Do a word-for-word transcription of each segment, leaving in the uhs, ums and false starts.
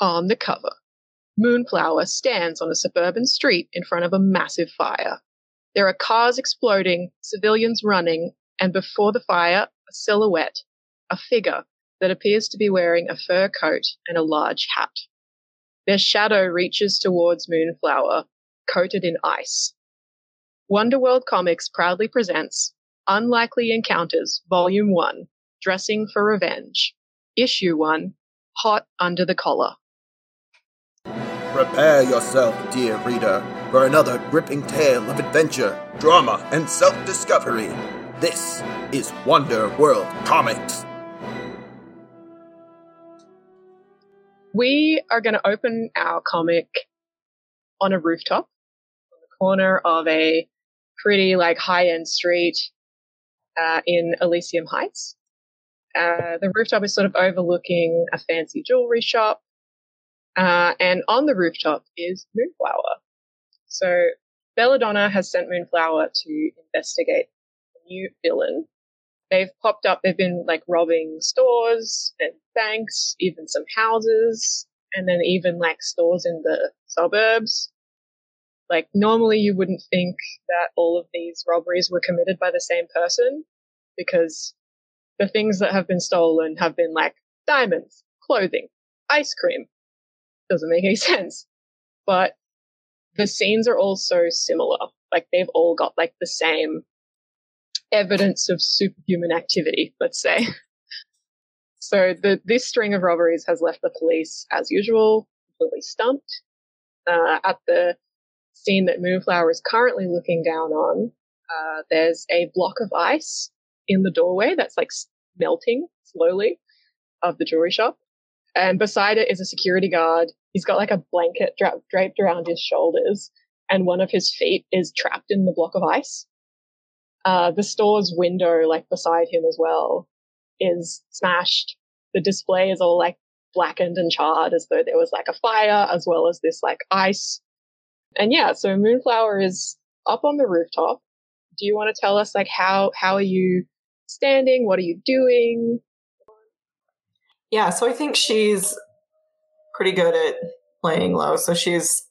On the cover, Moonflower stands on a suburban street in front of a massive fire. There are cars exploding, civilians running, and before the fire, a silhouette, a figure that appears to be wearing a fur coat and a large hat. Their shadow reaches towards Moonflower, coated in ice. Wonderworld Comics proudly presents Unlikely Encounters, Volume one, Dressing for Revenge, Issue one, Hot Under the Collar. Prepare yourself, dear reader, for another gripping tale of adventure, drama, and self-discovery. This is Wonderworld Comics. We are going to open our comic on a rooftop, on the corner of a pretty, like, high-end street uh, in Elysium Heights. Uh, the rooftop is sort of overlooking a fancy jewelry shop, uh, and on the rooftop is Moonflower. So Belladonna has sent Moonflower to investigate a new villain. They've popped up, they've been like robbing stores and banks, even some houses, and then even like stores in the suburbs. Like normally you wouldn't think that all of these robberies were committed by the same person, because the things that have been stolen have been like diamonds, clothing, ice cream. Doesn't make any sense. But the scenes are all so similar. Like they've all got like the same evidence of superhuman activity, let's say. So the, this string of robberies has left the police, as usual, completely stumped. Uh, at the scene that Moonflower is currently looking down on, uh, there's a block of ice in the doorway that's like melting slowly of the jewelry shop, and beside it is a security guard. He's got like a blanket dra- draped around his shoulders, and one of his feet is trapped in the block of ice. Uh, the store's window, like beside him as well, is smashed. The display is all like blackened and charred, as though there was like a fire, as well as this like ice. And yeah, so Moonflower is up on the rooftop. Do you want to tell us, like, how how are you standing? What are you doing? Yeah, so I think she's pretty good at laying low. So she's,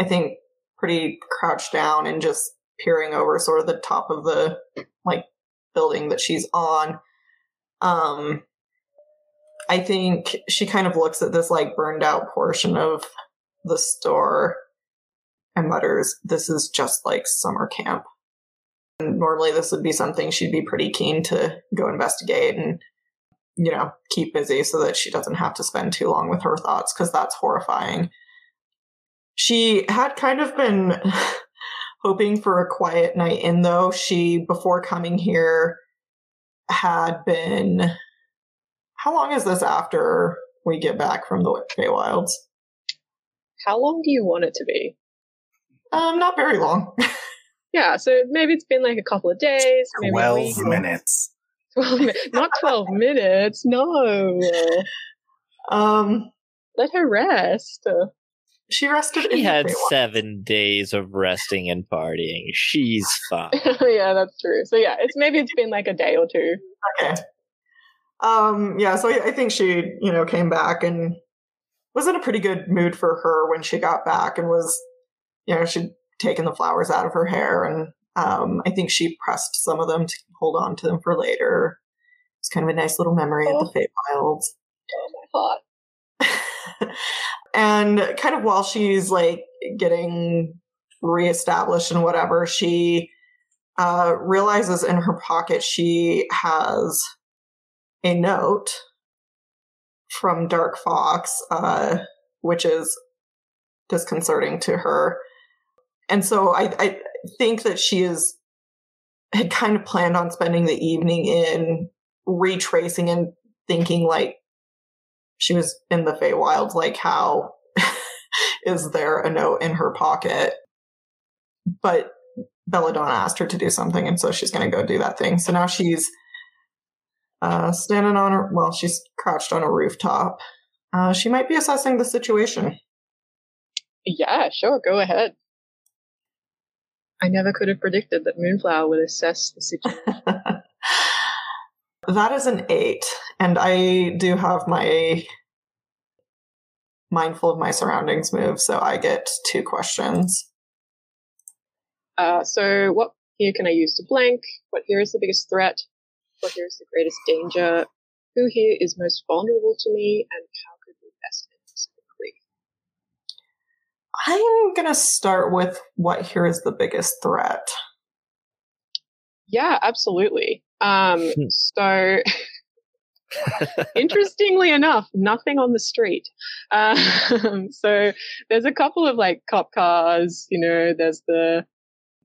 I think, pretty crouched down and just peering over sort of the top of the, like, building that she's on. Um, I think she kind of looks at this, like, burned out portion of the store and mutters, "This is just like summer camp." And normally this would be something she'd be pretty keen to go investigate and, you know, keep busy so that she doesn't have to spend too long with her thoughts, because that's horrifying. She had kind of been hoping for a quiet night in, though. She, before coming here, had been... How long is this after we get back from the White Bay Wilds? How long do you want it to be? Um, not very long. Yeah, so maybe it's been like a couple of days. Maybe twelve minutes. Twelve minutes, not twelve minutes. No. Um, let her rest. She rested. She had seven days of resting and partying. She's fine. Yeah, that's true. So yeah, it's maybe it's been like a day or two. Okay. Um. Yeah. So I, I think she, you know, came back and was in a pretty good mood for her when she got back, and was, you know, she. Taken the flowers out of her hair, and um, I think she pressed some of them to hold on to them for later. It's kind of a nice little memory oh. of the Feywild. Oh my god! And kind of while she's like getting reestablished and whatever, she uh, realizes in her pocket she has a note from Dark Fox, uh, which is disconcerting to her. And so I, I think that she is had kind of planned on spending the evening in retracing and thinking, like, she was in the Feywild, like, how is there a note in her pocket? But Belladonna asked her to do something, and so she's going to go do that thing. So now she's uh, standing on her, well, she's crouched on a rooftop. Uh, she might be assessing the situation. Yeah, sure, go ahead. I never could have predicted that Moonflower would assess the situation. That is an eight, and I do have my mindful of my surroundings move, so I get two questions. Uh, so what here can I use to blank? What here is the biggest threat? What here is the greatest danger? Who here is most vulnerable to me? And how could we best make this quickly? I'm going to start with what here is the biggest threat. Yeah, absolutely. Um, so... Interestingly enough, nothing on the street. Um, so there's a couple of like cop cars, you know, there's the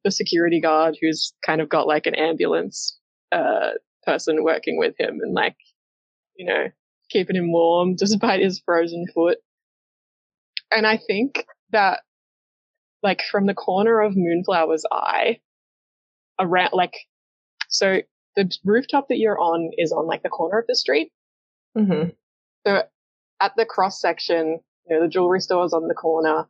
the security guard who's kind of got like an ambulance uh, person working with him and like, you know, keeping him warm despite his frozen foot. And I think that like from the corner of Moonflower's eye, around like, so the rooftop that you're on is on like the corner of the street. Mm-hmm. So at the cross section, you know, the jewelry store is on the corner.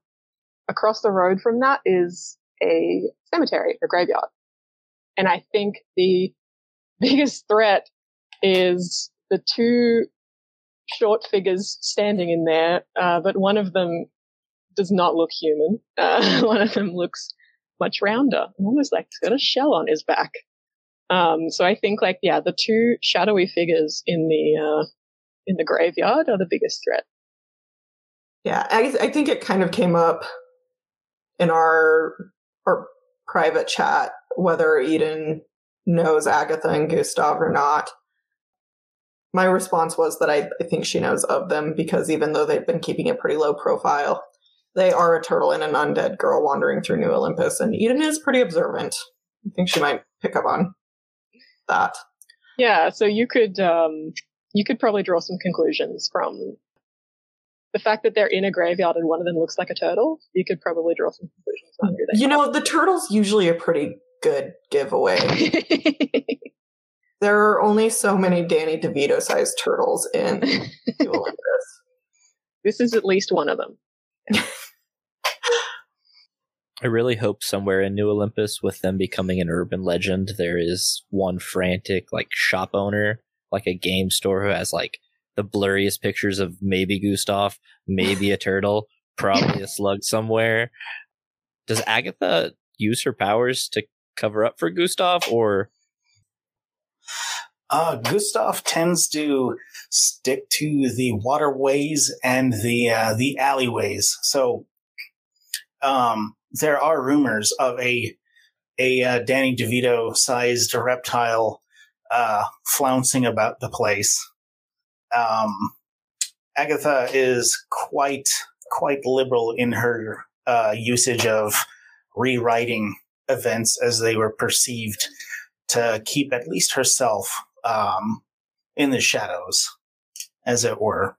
Across the road from that is a cemetery, a graveyard. And I think the biggest threat is the two short figures standing in there. Uh, but one of them does not look human. Uh, one of them looks much rounder, almost like he's got a shell on his back. Um, so I think like, yeah, the two shadowy figures in the, uh, in the graveyard are the biggest threat. Yeah. I, th- I think it kind of came up in our, our private chat, whether Eden knows Agatha and Gustav or not. My response was that I, I think she knows of them because even though they've been keeping it pretty low profile, they are a turtle and an undead girl wandering through New Olympus. And Eden is pretty observant. I think she might pick up on that. Yeah, so you could um you could probably draw some conclusions from the fact that they're in a graveyard and one of them looks like a turtle. You could probably draw some conclusions on who they You are. Know, the turtle's usually a pretty good giveaway. There are only so many Danny DeVito sized turtles in New Olympus. This is at least one of them. I really hope somewhere in New Olympus, with them becoming an urban legend, there is one frantic, like, shop owner, like a game store who has, like, the blurriest pictures of maybe Gustav, maybe a turtle, probably a slug somewhere. Does Agatha use her powers to cover up for Gustav, or...? Uh, Gustav tends to stick to the waterways and the, uh, the alleyways, so... Um, there are rumors of a a uh, Danny DeVito sized reptile uh, flouncing about the place. Um, Agatha is quite quite liberal in her uh, usage of rewriting events as they were perceived to keep at least herself um, in the shadows, as it were.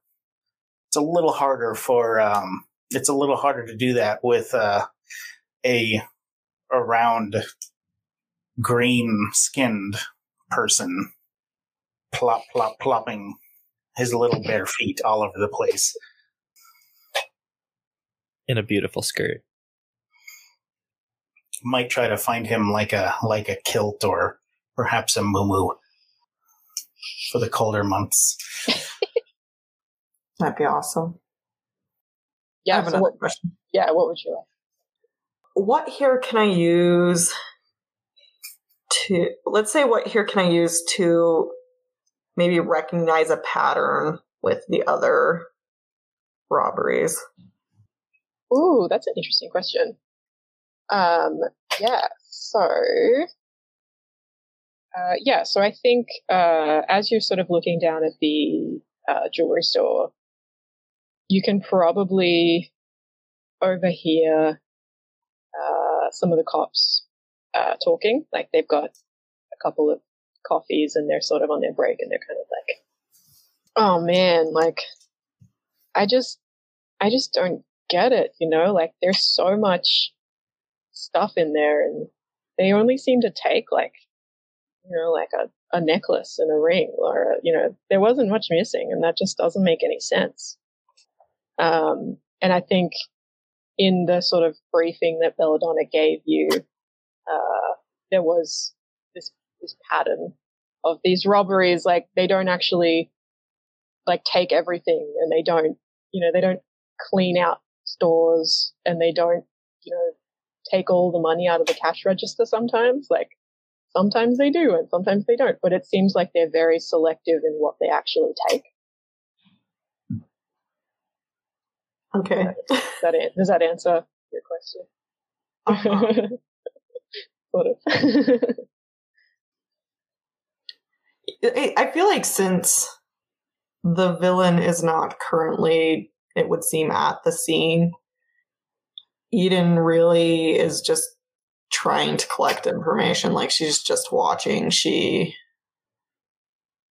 It's a little harder for. Um, It's a little harder to do that with uh, a, a round, green-skinned person plop, plop, plopping his little bare feet all over the place. In a beautiful skirt. Might try to find him like a like a kilt or perhaps a muumuu for the colder months. That'd be awesome. Yeah, I have so another what, question. Yeah, what would you like? What here can I use to, let's say what here can I use to maybe recognize a pattern with the other robberies? Ooh, that's an interesting question. Um, yeah, so, uh, yeah, so I think uh, as you're sort of looking down at the uh, jewelry store, you can probably overhear uh, some of the cops uh, talking. Like they've got a couple of coffees and they're sort of on their break and they're kind of like, oh man, like I just, I just don't get it. You know, like there's so much stuff in there and they only seem to take like, you know, like a, a necklace and a ring or, a, you know, there wasn't much missing and that just doesn't make any sense. Um, and I think in the sort of briefing that Belladonna gave you, uh, there was this, this pattern of these robberies. Like they don't actually like take everything and they don't, you know, they don't clean out stores and they don't, you know, take all the money out of the cash register sometimes. Like, sometimes they do and sometimes they don't, but it seems like they're very selective in what they actually take. Okay. Does that, does that answer your question? Uh-huh. Sort of. I feel like since the villain is not currently, it would seem, at the scene, Eden really is just trying to collect information. Like, she's just watching. She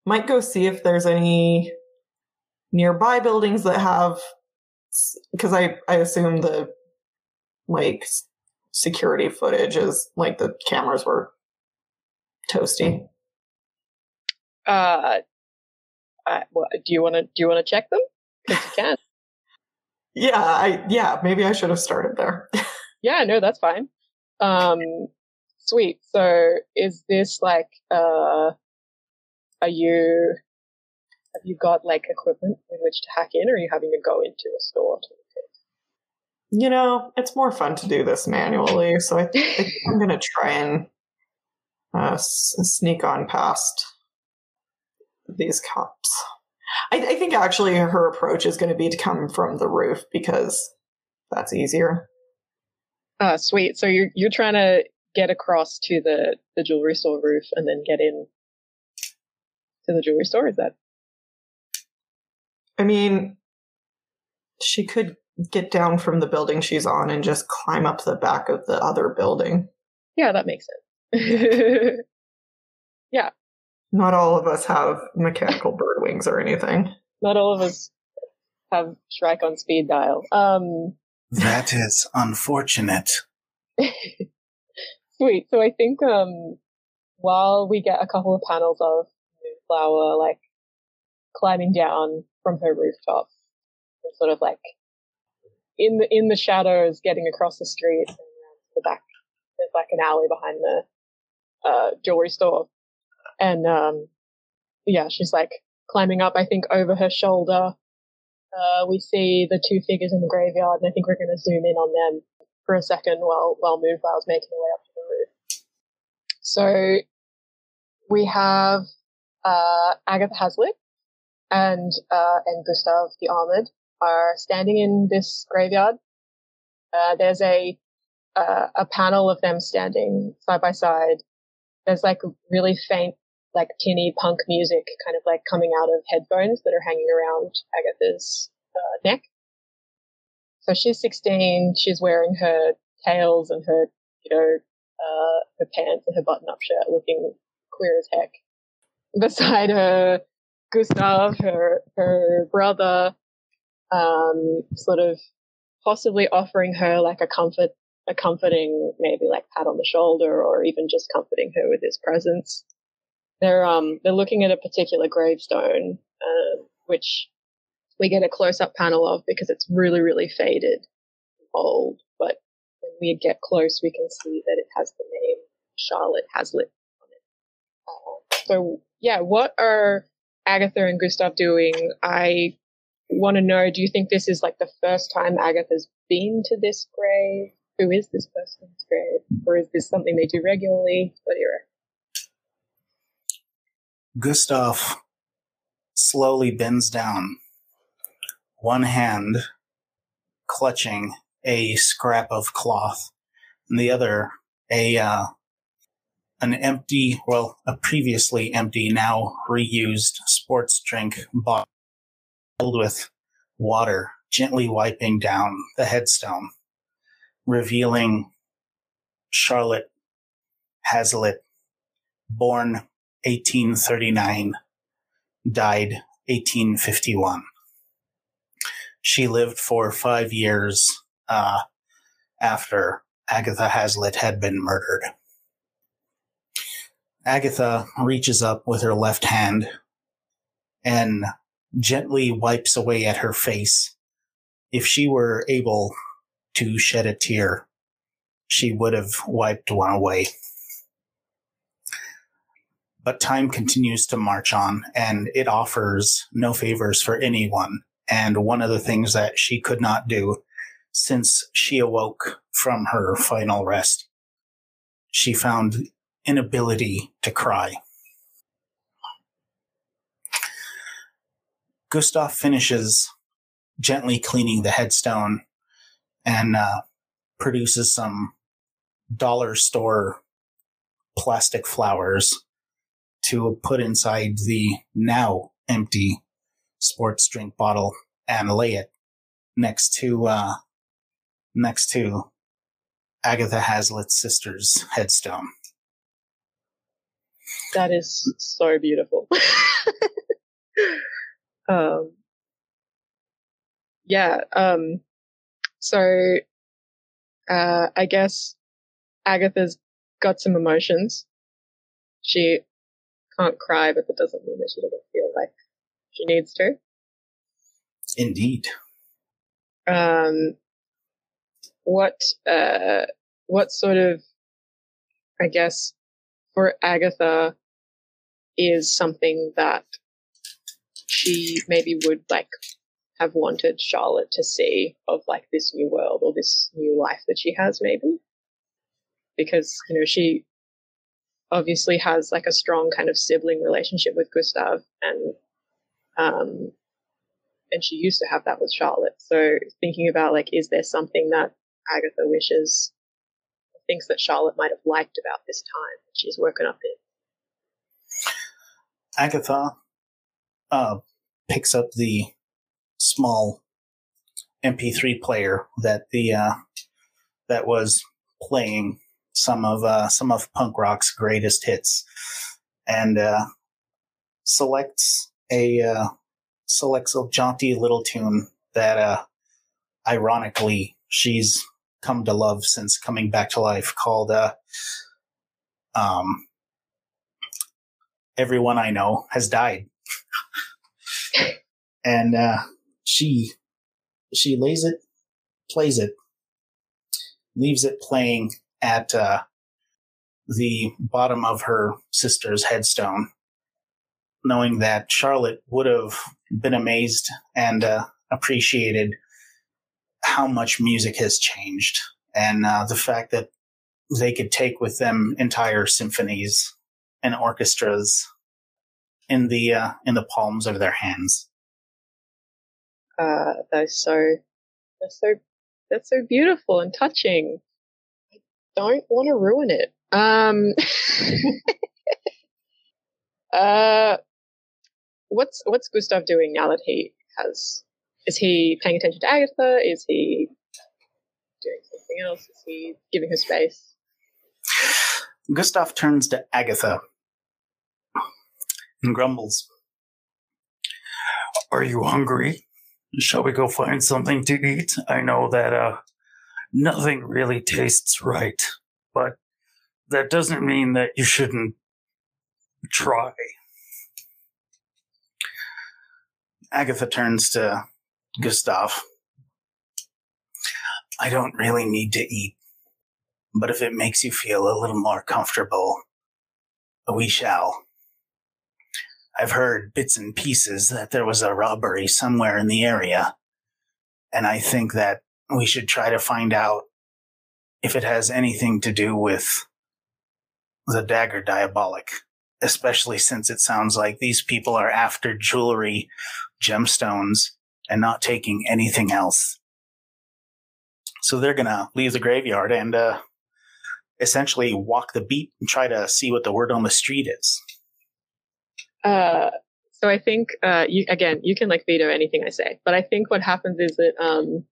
might go see if there's any nearby buildings that have, because I, I assume the, like, security footage is, like, the cameras were toasty. Uh, I, well, do you want to do you want to check them? Because you can. yeah, I yeah. Maybe I should have started there. Yeah, no, that's fine. Um, sweet. So, is this like uh, are you have you got like equipment with which to hack in, or are you having to go into a store? To you know, it's more fun to do this manually. So I think I'm going to try and uh, s- sneak on past these cops. I, I think actually her approach is going to be to come from the roof because that's easier. Ah, uh, sweet. So you're you're trying to get across to the, the jewelry store roof and then get in to the jewelry store. Is that? I mean, she could get down from the building she's on and just climb up the back of the other building. Yeah, that makes sense. Yeah. Not all of us have mechanical bird wings or anything. Not all of us have Shrike on speed dial. Um, that is unfortunate. Sweet. So I think um, while we get a couple of panels of Moonflower, like, climbing down from her rooftop, and sort of, like, in the in the shadows, getting across the street and around to the back, there's, like, an alley behind the uh, jewelry store. And, um, yeah, she's, like, climbing up, I think, over her shoulder. Uh, we see the two figures in the graveyard, and I think we're going to zoom in on them for a second while, while Moonflower's making her way up to the roof. So we have uh, Agatha Hazlitt and, uh, and Gustav the Armored are standing in this graveyard. Uh, there's a, uh, a panel of them standing side by side. There's, like, really faint, like, tinny punk music kind of, like, coming out of headphones that are hanging around Agatha's uh, neck. So she's sixteen. She's wearing her tails and her, you know, uh, her pants and her button-up shirt, looking queer as heck. Beside her, Gustav, her her brother, um, sort of possibly offering her, like, a comfort a comforting, maybe like pat on the shoulder or even just comforting her with his presence. They're, um, they're looking at a particular gravestone, uh, which we get a close-up panel of because it's really, really faded and old. But when we get close, we can see that it has the name Charlotte Hazlitt on it. Uh, so, yeah, what are Agatha and Gustav doing? I want to know, do you think this is like the first time Agatha's been to this grave? Who is this person's grave? Or is this something they do regularly? What do you reckon? Gustav slowly bends down, one hand clutching a scrap of cloth, and the other a uh, an empty, well, a previously empty, now reused sports drink bottle filled with water, gently wiping down the headstone, revealing Charlotte Hazlitt, born eighteen thirty-nine, died eighteen fifty-one. She lived for five years uh, after Agatha Hazlitt had been murdered. Agatha reaches up with her left hand and gently wipes away at her face. If she were able to shed a tear, she would have wiped one away. But time continues to march on, and it offers no favors for anyone And one of the things that she could not do since she awoke from her final rest, she found inability to cry. Gustav finishes gently cleaning the headstone and uh, produces some dollar store plastic flowers to put inside the now empty sports drink bottle and lay it next to uh, next to Agatha Hazlitt's sister's headstone. That is so beautiful. um, yeah. Um, so uh, I guess Agatha's got some emotions. She can't cry, but that doesn't mean that she doesn't feel like she needs to. Indeed. Um, what uh, what sort of, I guess, for Agatha is something that she maybe would like have wanted Charlotte to see of like this new world or this new life that she has, maybe? Because, you know, she obviously has like a strong kind of sibling relationship with Gustav, and um, and she used to have that with Charlotte. So thinking about like, is there something that Agatha wishes, thinks that Charlotte might have liked about this time that she's woken up in? Agatha uh, picks up the small M P three player that the uh, that was playing some of uh, some of punk rock's greatest hits, and uh, selects a uh, selects a jaunty little tune that, uh, ironically, she's come to love since coming back to life, called uh, um, "Everyone I Know Has Died," and uh, she she lays it, plays it, leaves it playing at uh, the bottom of her sister's headstone, knowing that Charlotte would have been amazed and uh, appreciated how much music has changed, and uh, the fact that they could take with them entire symphonies and orchestras in the uh, in the palms of their hands. Uh, that's so that's so that's so beautiful and touching. Don't want to ruin it. Um, uh, what's what's Gustav doing now that he has? Is he paying attention to Agatha? Is he doing something else? Is he giving her space? Gustav turns to Agatha and grumbles, "Are you hungry? Shall we go find something to eat? I know that uh, nothing really tastes right, but that doesn't mean that you shouldn't try." Agatha turns to Gustav. "I don't really need to eat, but if it makes you feel a little more comfortable, we shall. I've heard bits and pieces that there was a robbery somewhere in the area, and I think that we should try to find out if it has anything to do with the dagger diabolic, especially since it sounds like these people are after jewelry, gemstones, and not taking anything else." So they're going to leave the graveyard and uh, essentially walk the beat and try to see what the word on the street is. Uh, so I think, uh, you, again, you can like veto anything I say, but I think what happens is that um,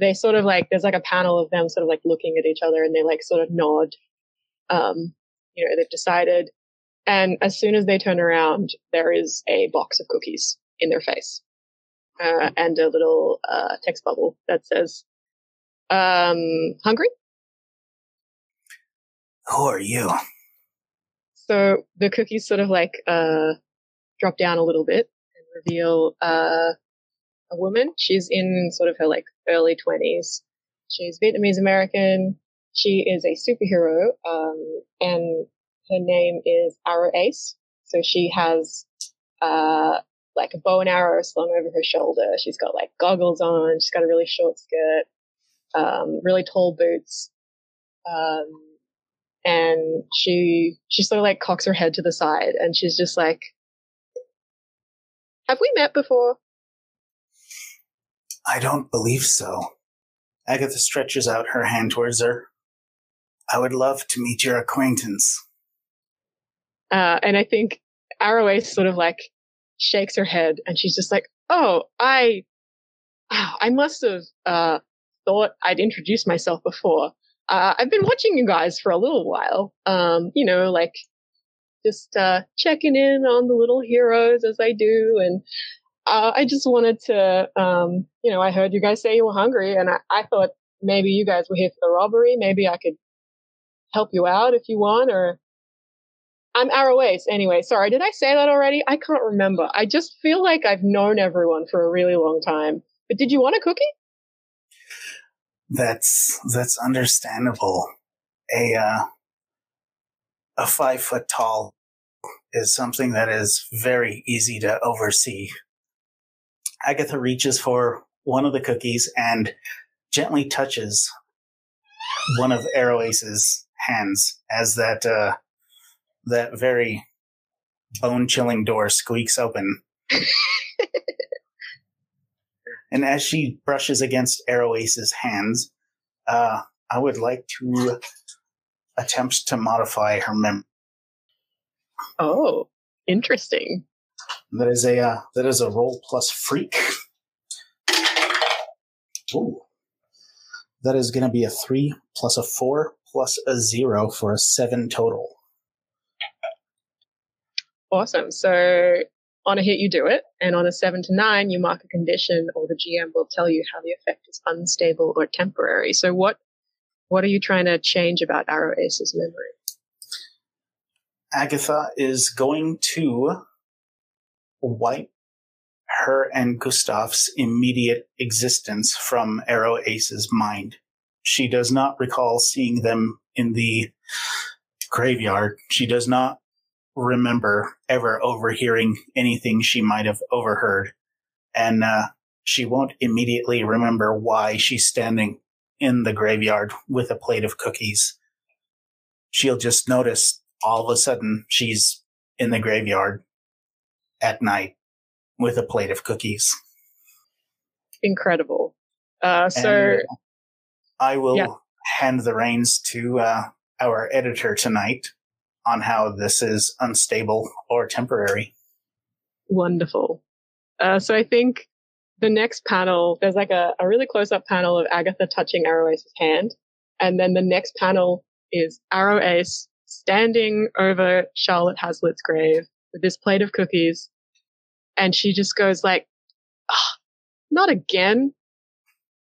they sort of like, there's like a panel of them sort of like looking at each other, and they like sort of nod. Um, you know, they've decided. And as soon as they turn around, there is a box of cookies in their face. Uh, and a little uh, text bubble that says, um, "Hungry? Who are you?" So the cookies sort of like uh, drop down a little bit and reveal uh, a woman. She's in sort of her like early twenties. She's Vietnamese American. She is a superhero, um, and her name is Arrow-Ace. So she has uh, like a bow and arrow slung over her shoulder. She's got like goggles on. She's got a really short skirt, um, really tall boots. Um, and she, she sort of like cocks her head to the side and she's just like, have we met before? I don't believe so. Agatha stretches out her hand towards her. I would love to meet your acquaintance. Uh, and I think Arrow-Ace sort of like shakes her head and she's just like, oh, I, oh, I must have uh, thought I'd introduced myself before. Uh, I've been watching you guys for a little while. Um, you know, like just uh, checking in on the little heroes as I do. And uh, I just wanted to, um, you know, I heard you guys say you were hungry and I, I thought maybe you guys were here for the robbery. Maybe I could help you out if you want, or I'm Arrow-Ace anyway. Sorry, did I say that already? I can't remember. I just feel like I've known everyone for a really long time. But did you want a cookie? That's that's understandable. A uh, a five foot tall is something that is very easy to oversee. Agatha reaches for one of the cookies and gently touches one of Arrow-Ace's hands as that uh, that very bone-chilling door squeaks open. And as she brushes against Arrow-Ace's hands, uh, I would like to attempt to modify her memory. Oh, interesting. That is a uh, that is a roll plus freak. Ooh. That is going to be a three plus a four plus a zero for a seven total. Awesome. So on a hit, you do it. And on a seven to nine, you mark a condition or the G M will tell you how the effect is unstable or temporary. So what what are you trying to change about Arrow-Ace's memory? Agatha is going to wipe her and Gustav's immediate existence from Arrow-Ace's mind. She does not recall seeing them in the graveyard. She does not remember ever overhearing anything she might have overheard. And uh, she won't immediately remember why she's standing in the graveyard with a plate of cookies. She'll just notice all of a sudden she's in the graveyard at night with a plate of cookies. Incredible. Uh, so and I will yeah. hand the reins to uh, our editor tonight on how this is unstable or temporary. Wonderful. Uh, so I think the next panel, there's like a, a really close-up panel of Agatha touching Arrow-Ace's hand. And then the next panel is Arrow-Ace standing over Charlotte Hazlitt's grave with this plate of cookies. And she just goes like, oh, not again.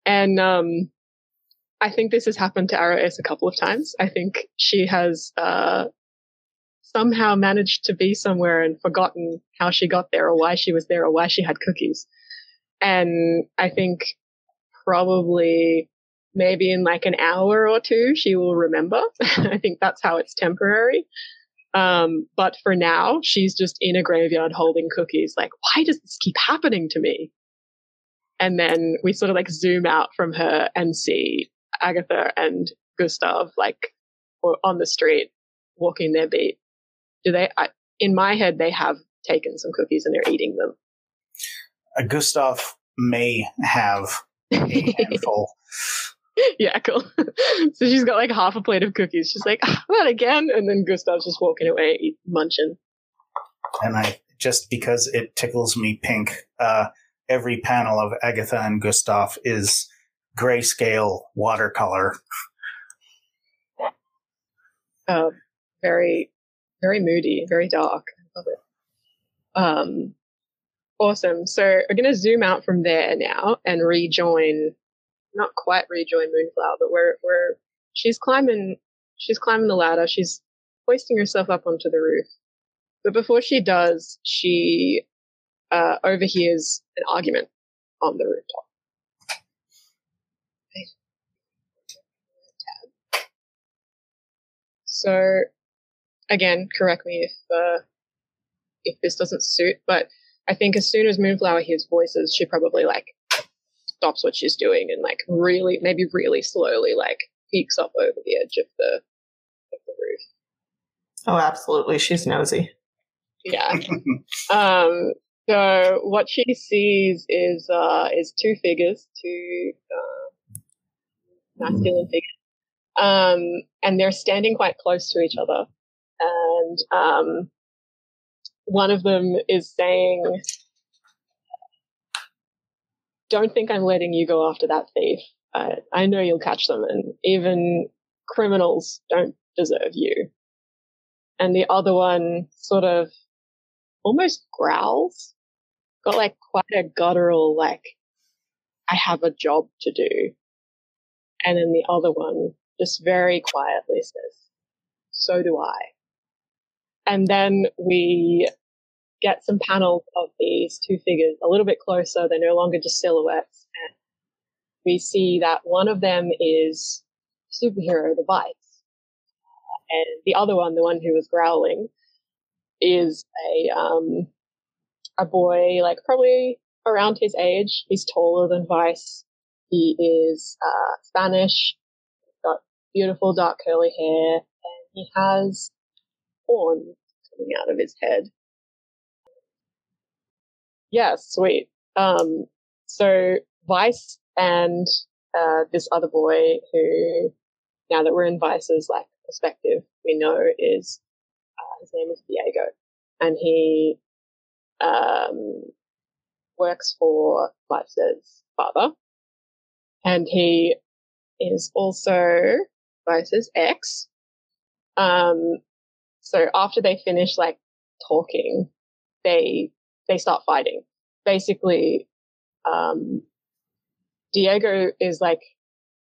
And um, I think this has happened to Arrow-Ace a couple of times. I think she has uh, somehow managed to be somewhere and forgotten how she got there or why she was there or why she had cookies. And I think probably maybe in like an hour or two, she will remember. I think that's how it's temporary. Um, but for now, she's just in a graveyard holding cookies. Like, why does this keep happening to me? And then we sort of like zoom out from her and see Agatha and Gustav like on the street walking their beat. Do they? I, in my head, they have taken some cookies and they're eating them. Uh, Gustav may have a handful. Yeah, cool. So she's got like half a plate of cookies. She's like, oh, not again. And then Gustav's just walking away, munching. And I, just because it tickles me pink, uh, every panel of Agatha and Gustav is grayscale watercolor. Uh, very, very moody, very dark. I love it. Um, awesome. So we're going to zoom out from there now and rejoin. Not quite rejoin Moonflower, but we're we're she's climbing she's climbing the ladder. She's hoisting herself up onto the roof. But before she does, she uh, overhears an argument on the rooftop. So, again, correct me if uh, if this doesn't suit, but I think as soon as Moonflower hears voices, she probably like stops what she's doing and like really, maybe really slowly, like peeks up over the edge of the, of the roof. Oh, absolutely. She's nosy. Yeah. um, so what she sees is, uh, is two figures, two, uh, masculine figures. Um, and they're standing quite close to each other. And, um, one of them is saying, "Don't think I'm letting you go after that thief. I, I know you'll catch them, and even criminals don't deserve you." And the other one sort of almost growls, got like quite a guttural, like, "I have a job to do." And then the other one just very quietly says, "So do I." And then we get some panels of these two figures a little bit closer. They're no longer just silhouettes. And we see that one of them is superhero, the Vice. And the other one, the one who was growling, is a, um, a boy, like probably around his age. He's taller than Vice. He is, uh, Spanish. He's got beautiful dark curly hair, and he has horn coming out of his head. Yeah, sweet. Um, so Vice and uh, this other boy, who now that we're in Vice's like perspective, we know is uh, his name is Diego, and he um, works for Vice's father, and he is also Vice's ex. Um, So after they finish like talking, they they start fighting. Basically, um, Diego is like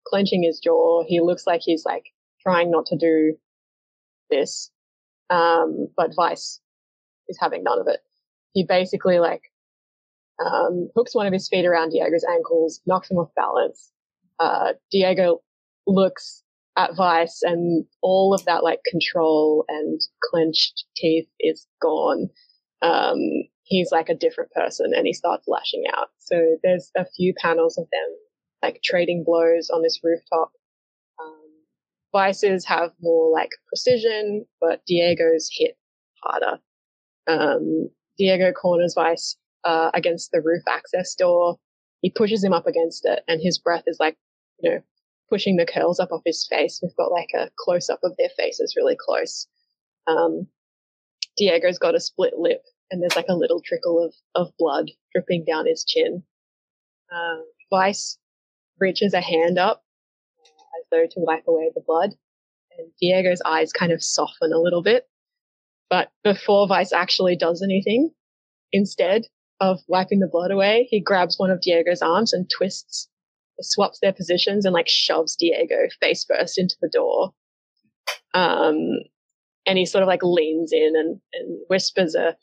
clenching his jaw. He looks like he's like trying not to do this, um, but Vice is having none of it. He basically like um, hooks one of his feet around Diego's ankles, knocks him off balance. Uh, Diego looks at Vice, and all of that like control and clenched teeth is gone. Um, he's like a different person, and he starts lashing out. So there's a few panels of them like trading blows on this rooftop. Um, Vice's have more like precision, but Diego's hit harder. Um, Diego corners Vice uh, against the roof access door. He pushes him up against it, and his breath is like, you know, pushing the curls up off his face. We've got like a close-up of their faces really close. Um, Diego's got a split lip, and there's like a little trickle of, of blood dripping down his chin. Uh, Vice reaches a hand up as though to wipe away the blood, and Diego's eyes kind of soften a little bit. But before Vice actually does anything, instead of wiping the blood away, he grabs one of Diego's arms and twists, swaps their positions, and like shoves Diego face first into the door. Um, and he sort of like leans in and, and whispers a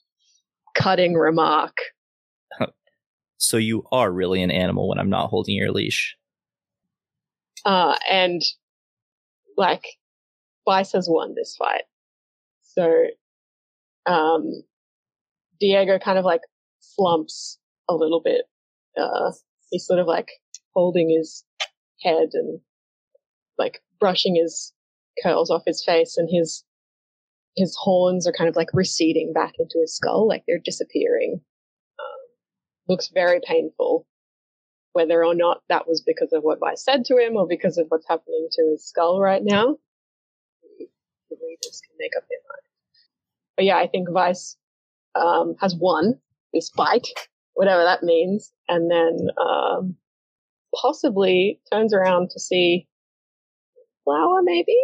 cutting remark. "So you are really an animal when I'm not holding your leash." Uh, and like Vice has won this fight. So um, Diego kind of like slumps a little bit. Uh, he's sort of like holding his head and like brushing his curls off his face, and his his horns are kind of like receding back into his skull, like they're disappearing. Um, looks very painful, whether or not that was because of what Vice said to him or because of what's happening to his skull right now. The readers can make up their mind. But yeah, I think Vice um, has won this fight, whatever that means, and then um, possibly turns around to see Flower, maybe?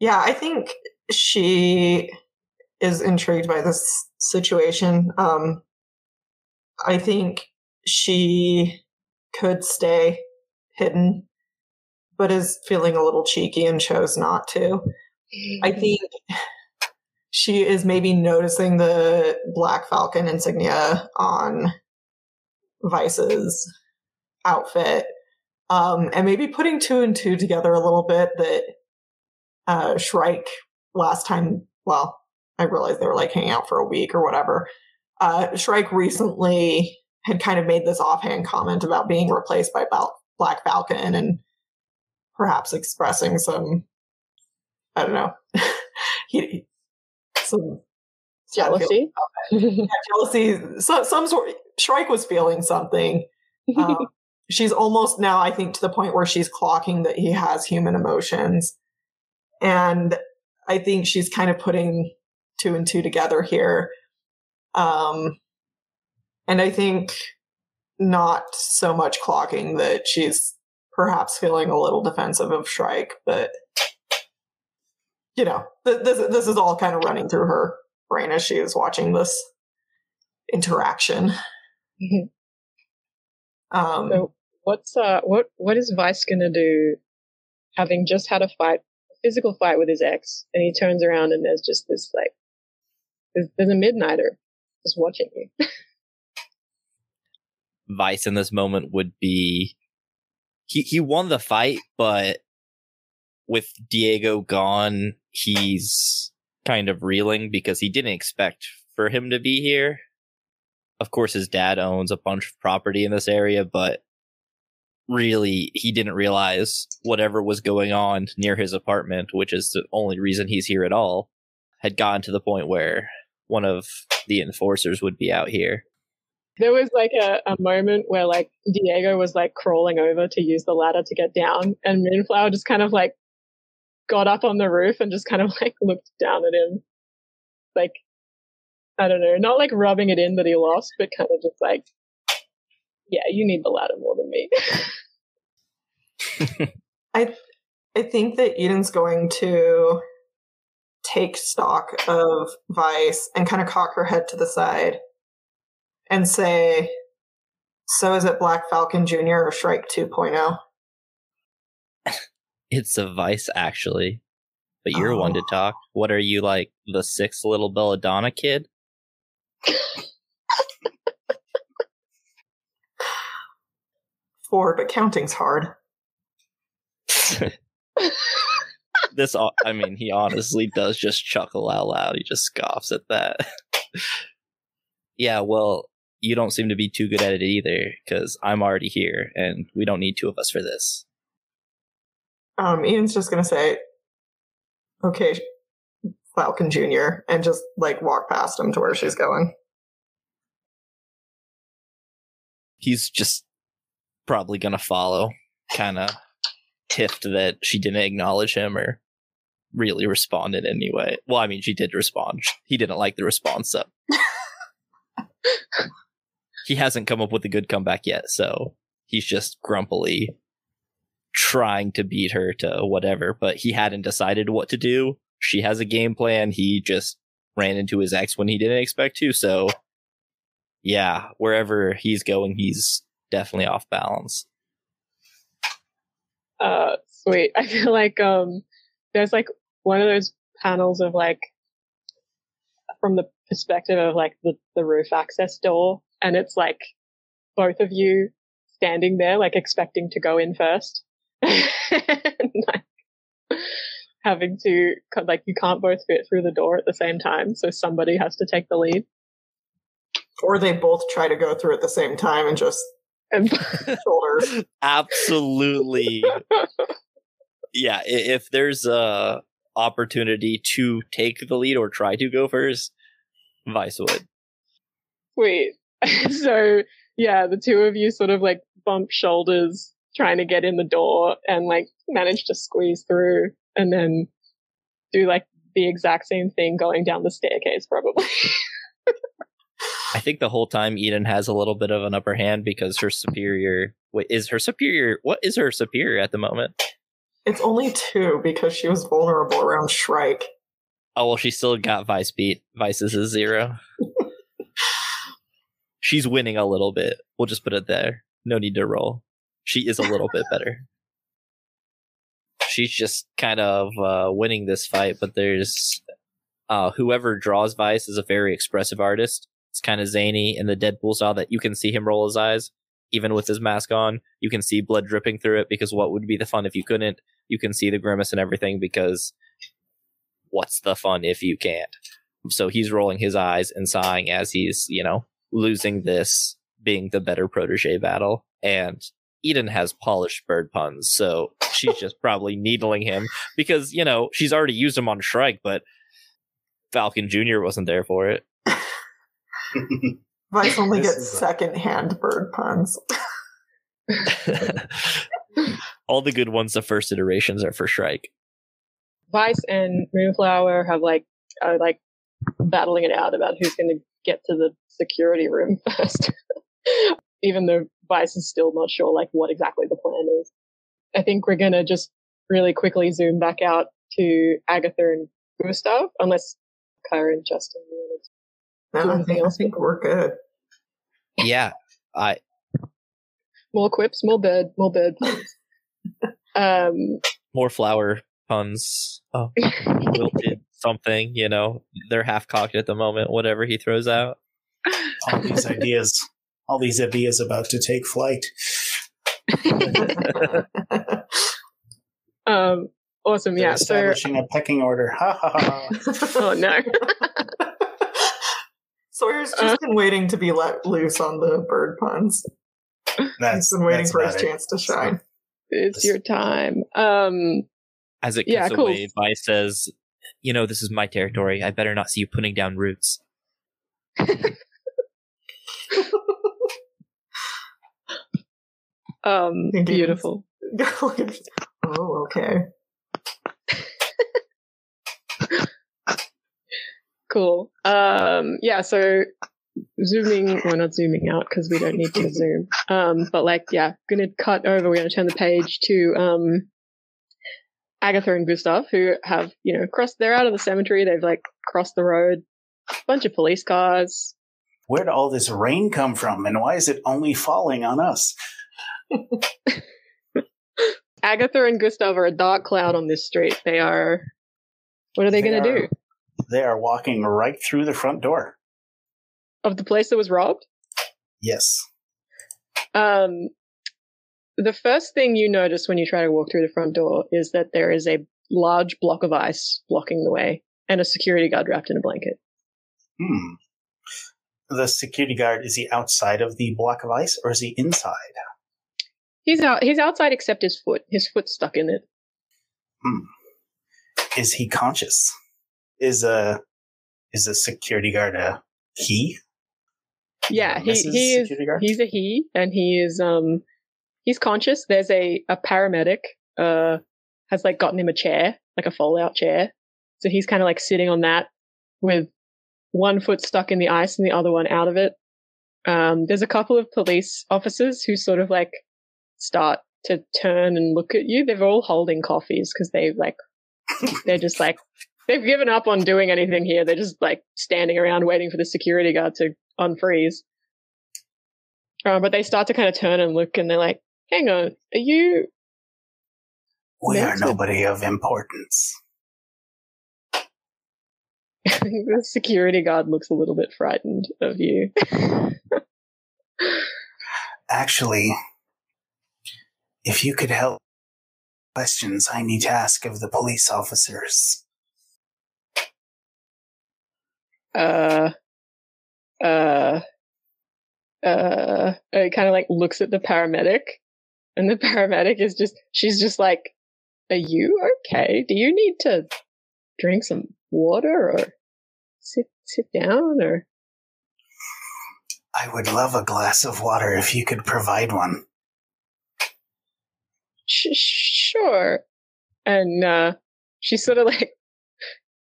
Yeah, I think she is intrigued by this situation. Um, I think she could stay hidden, but is feeling a little cheeky and chose not to. I think she is maybe noticing the Black Falcon insignia on Vice's outfit, um, and maybe putting two and two together a little bit that uh, Shrike last time, well, I realized they were like hanging out for a week or whatever, Uh, Shrike recently had kind of made this offhand comment about being replaced by Bal- Black Falcon and perhaps expressing some, I don't know, he, some jealousy. Yeah, jealousy. So, some sort. Shrike was feeling something. Um, she's almost now, I think, to the point where she's clocking that he has human emotions. And I think she's kind of putting two and two together here. Um, and I think not so much clocking that she's perhaps feeling a little defensive of Shrike, but you know, th- this this is all kind of running through her brain as she is watching this interaction. Mm-hmm. Um, so what's uh, what what is Vice gonna do, having just had a fight, a physical fight with his ex, and he turns around and there's just this like there's, there's a midnighter just watching you. Vice in this moment would be he he won the fight, but with Diego gone, he's kind of reeling because he didn't expect for him to be here. Of course, his dad owns a bunch of property in this area, but really, he didn't realize whatever was going on near his apartment, which is the only reason he's here at all, had gotten to the point where one of the enforcers would be out here. There was like a, a moment where like Diego was like crawling over to use the ladder to get down, and Moonflower just kind of like got up on the roof and just kind of like looked down at him. Like, I don't know, not like rubbing it in that he lost, but kind of just like, yeah, you need the ladder more than me. I th- I think that Eden's going to take stock of Vice and kind of cock her head to the side and say, so is it Black Falcon Junior or Shrike two point oh? It's a Vice, actually. But you're oh. one to talk. What are you, like, the sixth little Belladonna kid? Four, but counting's hard. This, I mean, he honestly does just chuckle out loud. He just scoffs at that. Yeah, well, you don't seem to be too good at it either, because I'm already here, and we don't need two of us for this. Um, Ian's just going to say, okay, Falcon Junior, and just, like, walk past him to where she's going. He's just probably going to follow, kind of tiffed that she didn't acknowledge him or really respond in any way. Well, I mean, she did respond. He didn't like the response, so. He hasn't come up with a good comeback yet, so he's just grumpily trying to beat her to whatever, but he hadn't decided what to do. She has a game plan. He just ran into his ex when he didn't expect to, so yeah, wherever he's going, he's definitely off balance. Uh, sweet. I feel like um, there's like one of those panels of like from the perspective of like the, the roof access door, and it's like both of you standing there like expecting to go in first. And, like, having to like you can't both fit through the door at the same time, so somebody has to take the lead. Or they both try to go through at the same time and just shoulders. Absolutely. Yeah, if there's a opportunity to take the lead or try to go first, Vice would. Wait. So yeah, the two of you sort of like bump shoulders trying to get in the door and like manage to squeeze through, and then do like the exact same thing going down the staircase probably. I think the whole time Eden has a little bit of an upper hand because her superior wait, is her superior. What is her superior at the moment? It's only two because she was vulnerable around Shrike. Oh, well, she still got Vice beat. Vice's is zero. She's winning a little bit. We'll just put it there. No need to roll. She is a little bit better. She's just kind of uh, winning this fight, but there's uh, whoever draws Vice is a very expressive artist. It's kind of zany, and the Deadpool style that you can see him roll his eyes, even with his mask on. You can see blood dripping through it, because what would be the fun if you couldn't? You can see the grimace and everything, because what's the fun if you can't? So he's rolling his eyes and sighing as he's, you know, losing this being the better protege battle. And Eden has polished bird puns, so she's just probably needling him because, you know, she's already used him on Shrike, but Falcon Junior wasn't there for it. Vice only gets second-hand bird puns. All the good ones, the first iterations are for Shrike. Vice and Moonflower have like are like battling it out about who's going to get to the security room first. Even though Vice is still not sure like what exactly the plan is. I think we're going to just really quickly zoom back out to Agatha and Gustav, unless Kyra and Justin really do no, anything I think, else. I think we're good. Yeah. I. More quips, more bird, more bird puns. Um, more flower puns. Oh, wilted something, you know. They're half-cocked at the moment, whatever he throws out. All these ideas. All these ideas about to take flight. um, awesome, They're yeah. Establishing so, a pecking order. Ha ha ha. Oh, no. Sawyer's just uh, been waiting to be let loose on the bird puns. That's, He's been waiting for his it. chance to shine. It's this, your time. Um, As it gets yeah, cool. away, Vice says, you know, this is my territory. I better not see you putting down roots. um, beautiful. Oh, okay. Cool. Um, yeah, so... Zooming, well, not zooming out because we don't need to zoom. Um, but like, yeah, gonna cut over. We're gonna turn the page to um, Agatha and Gustav, who have, you know, crossed. They're out of the cemetery. They've like crossed the road. Bunch of police cars. Where did all this rain come from, and why is it only falling on us? Agatha and Gustav are a dark cloud on this street. They are. What are they, they gonna are, do? They are walking right through the front door. Of the place that was robbed? Yes. Um, the first thing you notice when you try to walk through the front door is that there is a large block of ice blocking the way and a security guard wrapped in a blanket. Hmm. The security guard, is he outside of the block of ice or is he inside? He's out. He's outside except his foot. His foot's stuck in it. Hmm. Is he conscious? Is a, is a security guard a he? Yeah, he, he is. He's a he, and he is um, he's conscious. There's a a paramedic uh has like gotten him a chair, like a fold-out chair. So he's kind of like sitting on that with one foot stuck in the ice and the other one out of it. Um, there's a couple of police officers who sort of like start to turn and look at you. They're all holding coffees because they've like they're just like. They've given up on doing anything here. They're just like standing around waiting for the security guard to unfreeze. Uh, but they start to kind of turn and look, and they're like, "Hang on, are you?" We are nobody of importance. The security guard looks a little bit frightened of you. Actually, if you could help, questions I need to ask of the police officers. Uh, uh, uh, it kind of like looks at the paramedic, and the paramedic is just, she's just like, are you okay? Do you need to drink some water or sit, sit down or? I would love a glass of water if you could provide one. Sh- sure. And, uh, she sort of like,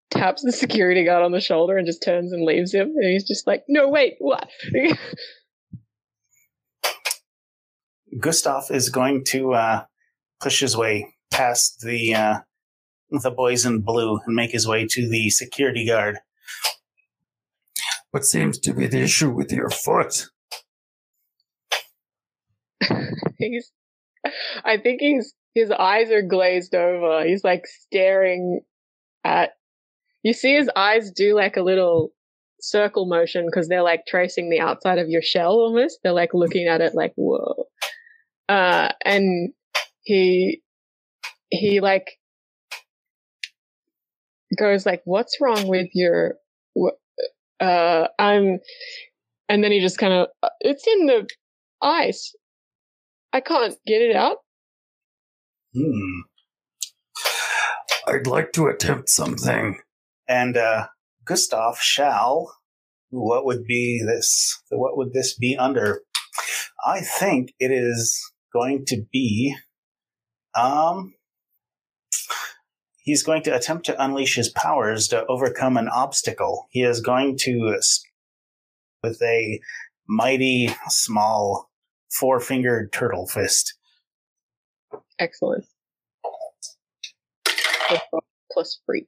taps the security guard on the shoulder and just turns and leaves him. And he's just like, no, wait, what? Gustav is going to uh, push his way past the uh, the boys in blue and make his way to the security guard. What seems to be the issue with your foot? he's, I think he's his eyes are glazed over. He's like staring at You see his eyes do like a little circle motion because they're like tracing the outside of your shell almost. They're like looking at it like, whoa. Uh, and he, he like goes like, what's wrong with your, uh, I'm, and then he just kind of, it's in the ice. I can't get it out. Hmm. I'd like to attempt something. And uh, Gustav shall. What would be this? What would this be under? I think it is going to be. Um, he's going to attempt to unleash his powers to overcome an obstacle. He is going to, with a mighty, small, four-fingered turtle fist. Excellent. Plus freak.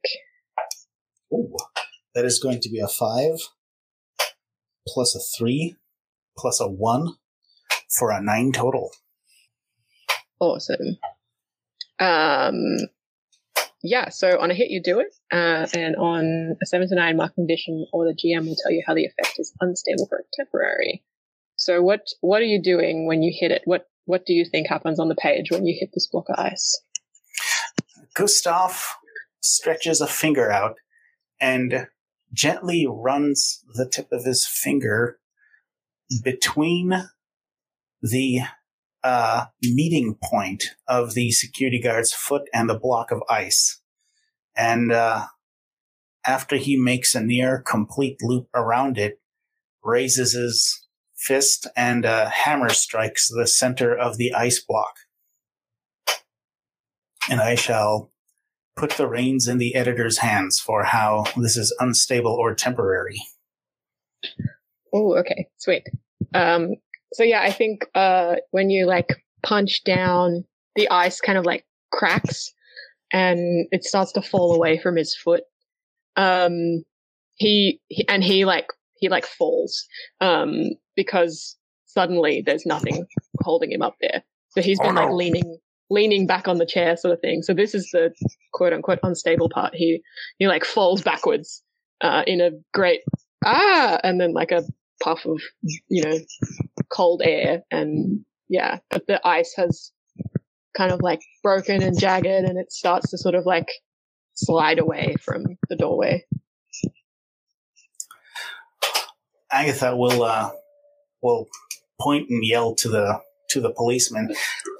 Ooh, that is going to be a five, plus a three, plus a one, for a nine total. Awesome. Um, yeah, so on a hit you do it, uh, and on a seven to nine mark condition, or the G M will tell you how the effect is unstable for temporary. So what what are you doing when you hit it? What what do you think happens on the page when you hit this block of ice? Gustav stretches a finger out and gently runs the tip of his finger between the uh, meeting point of the security guard's foot and the block of ice. And uh, after he makes a near complete loop around it, raises his fist and a uh, hammer strikes the center of the ice block. And I shall put the reins in the editor's hands for how this is unstable or temporary. Oh, okay. Sweet. Um, so yeah, I think uh, when you like punch down, the ice kind of like cracks and it starts to fall away from his foot. Um, he, he and he like he like falls um, because suddenly there's nothing holding him up there. So he's been oh, no. like leaning. leaning back on the chair sort of thing. So this is the quote-unquote unstable part. He he like falls backwards uh, in a great, ah, and then like a puff of, you know, cold air. And yeah, but the ice has kind of like broken and jagged and it starts to sort of like slide away from the doorway. Agatha will uh, will point and yell to the to the policeman,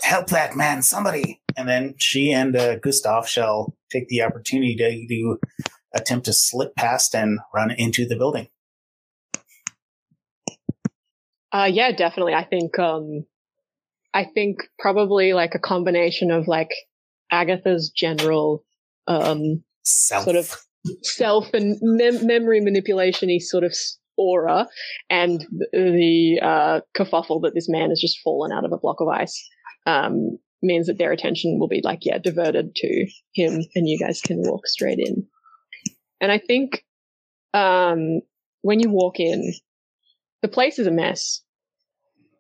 help that man, somebody. And then she and uh, Gustav shall take the opportunity to, to attempt to slip past and run into the building. Uh, yeah, definitely. I think, um, I think probably like a combination of like Agatha's general, um, self. sort of self and mem- memory manipulation-y sort of st- aura and the uh, kerfuffle that this man has just fallen out of a block of ice um, means that their attention will be like, yeah, diverted to him and you guys can walk straight in. And I think um, when you walk in, the place is a mess.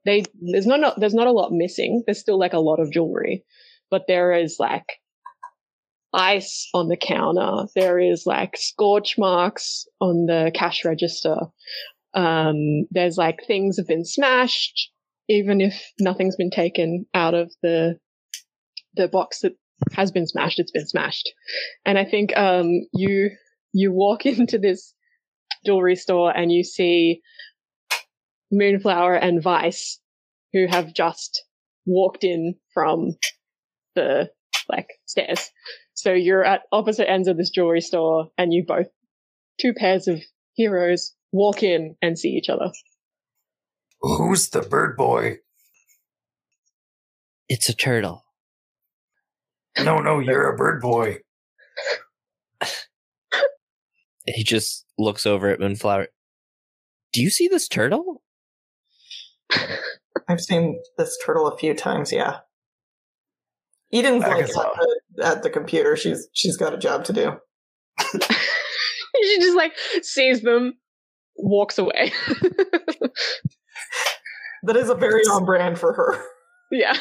They there's not, not there's not a lot missing. There's still like a lot of jewelry, but there is like ice on the counter. There is like scorch marks on the cash register. Um, there's like things have been smashed, even if nothing's been taken out of the the box that has been smashed. It's been smashed, and I think um, you you walk into this jewelry store and you see Moonflower and Vice, who have just walked in from the like stairs. So you're at opposite ends of this jewelry store and you both, two pairs of heroes, walk in and see each other. Who's the bird boy? It's a turtle. No, no, you're a bird boy. He just looks over at Moonflower. Do you see this turtle? I've seen this turtle a few times, yeah. Eden's like at the, at the computer. She's she's got a job to do. She just like sees them, walks away. That is a very on brand for her. Yeah.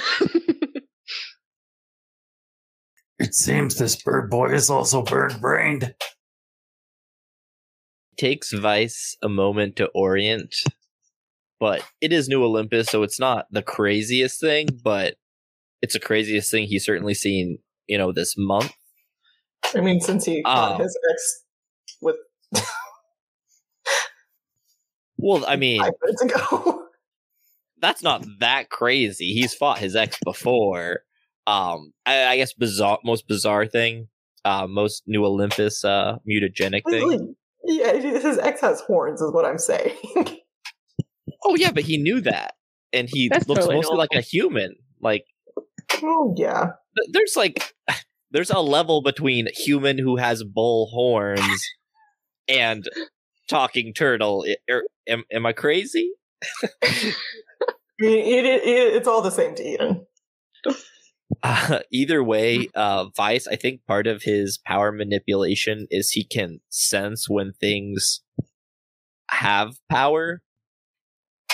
It seems this bird boy is also bird brained. It takes Vice a moment to orient, but it is New Olympus, so it's not the craziest thing, but it's the craziest thing he's certainly seen, you know, this month. I mean, since he got um, his ex with Well, I mean, five minutes ago. That's not that crazy. He's fought his ex before. Um, I, I guess bizarre, most bizarre thing, uh, most New Olympus uh, mutagenic thing. Yeah, his ex has horns, is what I'm saying. Oh yeah, but he knew that, and he That's looks totally mostly normal. Like a human. Like, oh yeah, th- there's like, there's a level between human who has bull horns and talking turtle. It, er, am am I crazy? it, it, it, it's all the same to Eden. Uh, either way, uh, Vice, I think part of his power manipulation is he can sense when things have power.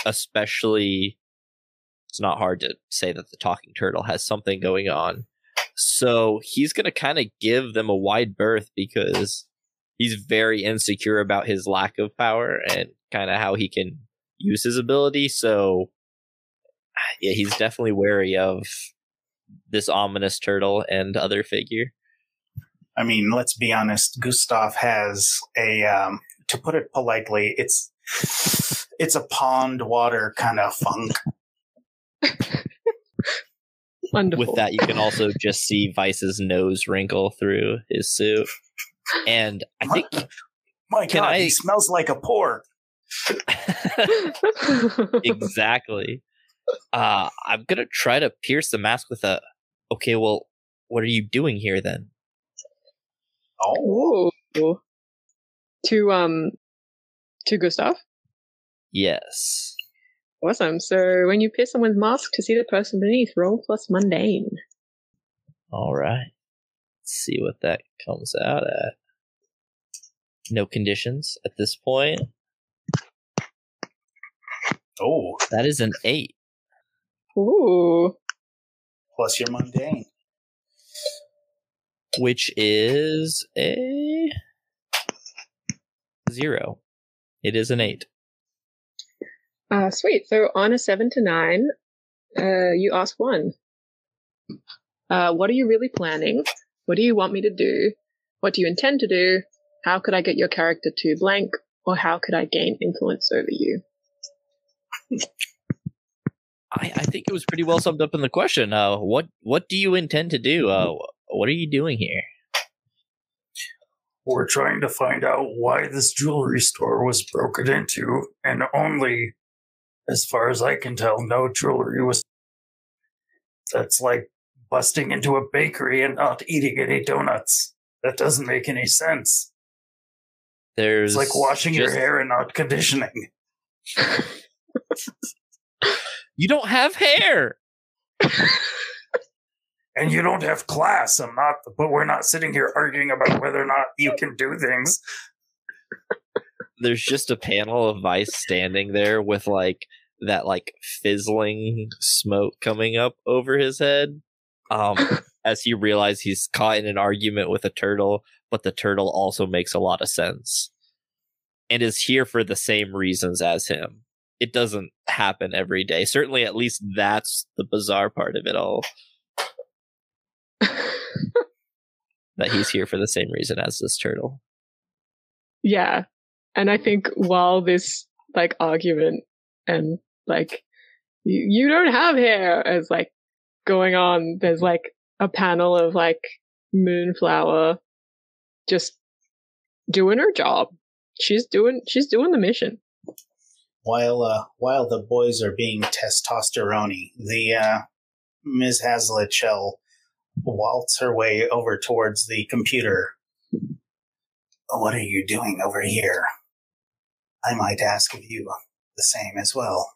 Especially, it's not hard to say that the talking turtle has something going on. So he's going to kind of give them a wide berth because he's very insecure about his lack of power and kind of how he can use his ability. So yeah, he's definitely wary of this ominous turtle and other figure. I mean, let's be honest. Gustav has a, um, to put it politely, it's it's a pond water kind of funk. Wonderful. With that, you can also just see Vice's nose wrinkle through his suit, and I think, my, my God, I, he smells like a pork. Exactly. Uh, I'm gonna try to pierce the mask with a. Okay, well, what are you doing here then? Oh, Ooh. to um, to Gustav. Yes. Awesome. So when you pierce someone's mask to see the person beneath, roll plus mundane. All right. Let's see what that comes out at. No conditions at this point. Oh, that is an eight. Ooh. Plus your mundane. Which is a zero. It is an eight. Uh, sweet. So on a seven to nine, uh, you ask one. Uh, what are you really planning? What do you want me to do? What do you intend to do? How could I get your character to blank? Or how could I gain influence over you? I, I think it was pretty well summed up in the question. Uh, what what do you intend to do? Uh, what are you doing here? We're trying to find out why this jewelry store was broken into, and only, as far as I can tell, no jewelry was. That's like busting into a bakery and not eating any donuts. That doesn't make any sense. There's it's like washing just... your hair and not conditioning. You don't have hair, and you don't have class. I'm not, but we're not sitting here arguing about whether or not you can do things. There's just a panel of Vice standing there with like that, like fizzling smoke coming up over his head, um, as he realizes he's caught in an argument with a turtle. But the turtle also makes a lot of sense, and is here for the same reasons as him. It doesn't happen every day. Certainly, at least that's the bizarre part of it all. That he's here for the same reason as this turtle. Yeah. And I think while this, like, argument and, like, you, you don't have hair is, like, going on, there's, like, a panel of, like, Moonflower just doing her job. She's doing, she's doing the mission. While uh, while the boys are being testosterone-y, the uh, Miz Hazlitt shall waltz her way over towards the computer. What are you doing over here? I might ask of you the same as well.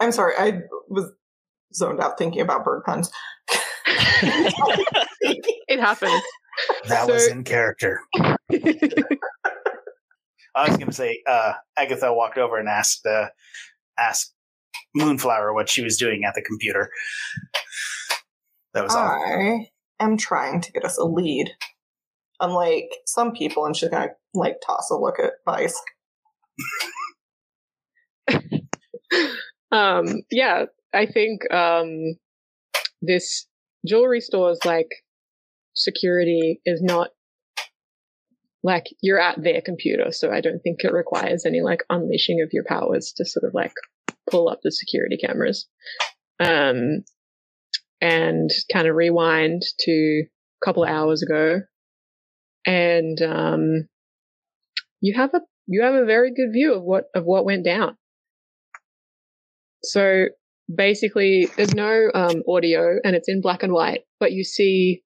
I'm sorry, I was zoned out thinking about bird puns. It happened. That so- was in character. I was going to say, uh, Agatha walked over and asked uh, asked Moonflower what she was doing at the computer. That was I all. am trying to get us a lead. Unlike some people, and she's going to, like, toss a look at Vice. um, yeah, I think um, this jewelry store's, like, security is not like you're at their computer, so I don't think it requires any like unleashing of your powers to sort of like pull up the security cameras. Um, and kind of rewind to a couple of hours ago, and um, you have a you have a very good view of what of what went down. So basically, there's no um, audio, and it's in black and white, but you see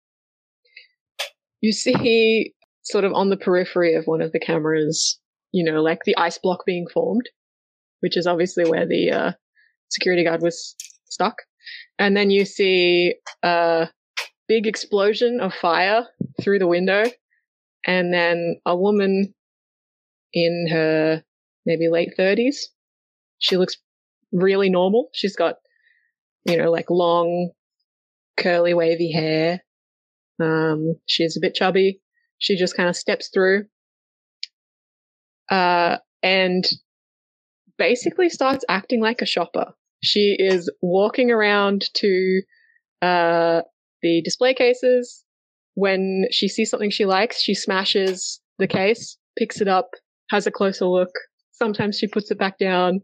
you see sort of on the periphery of one of the cameras, you know, like the ice block being formed, which is obviously where the uh, security guard was stuck. And then you see a big explosion of fire through the window, and then a woman in her maybe late thirties. She looks really normal. She's got, you know, like long, curly, wavy hair. Um, she's a bit chubby. She just kind of steps through uh, and basically starts acting like a shopper. She is walking around to uh, the display cases. When she sees something she likes, she smashes the case, picks it up, has a closer look. Sometimes she puts it back down,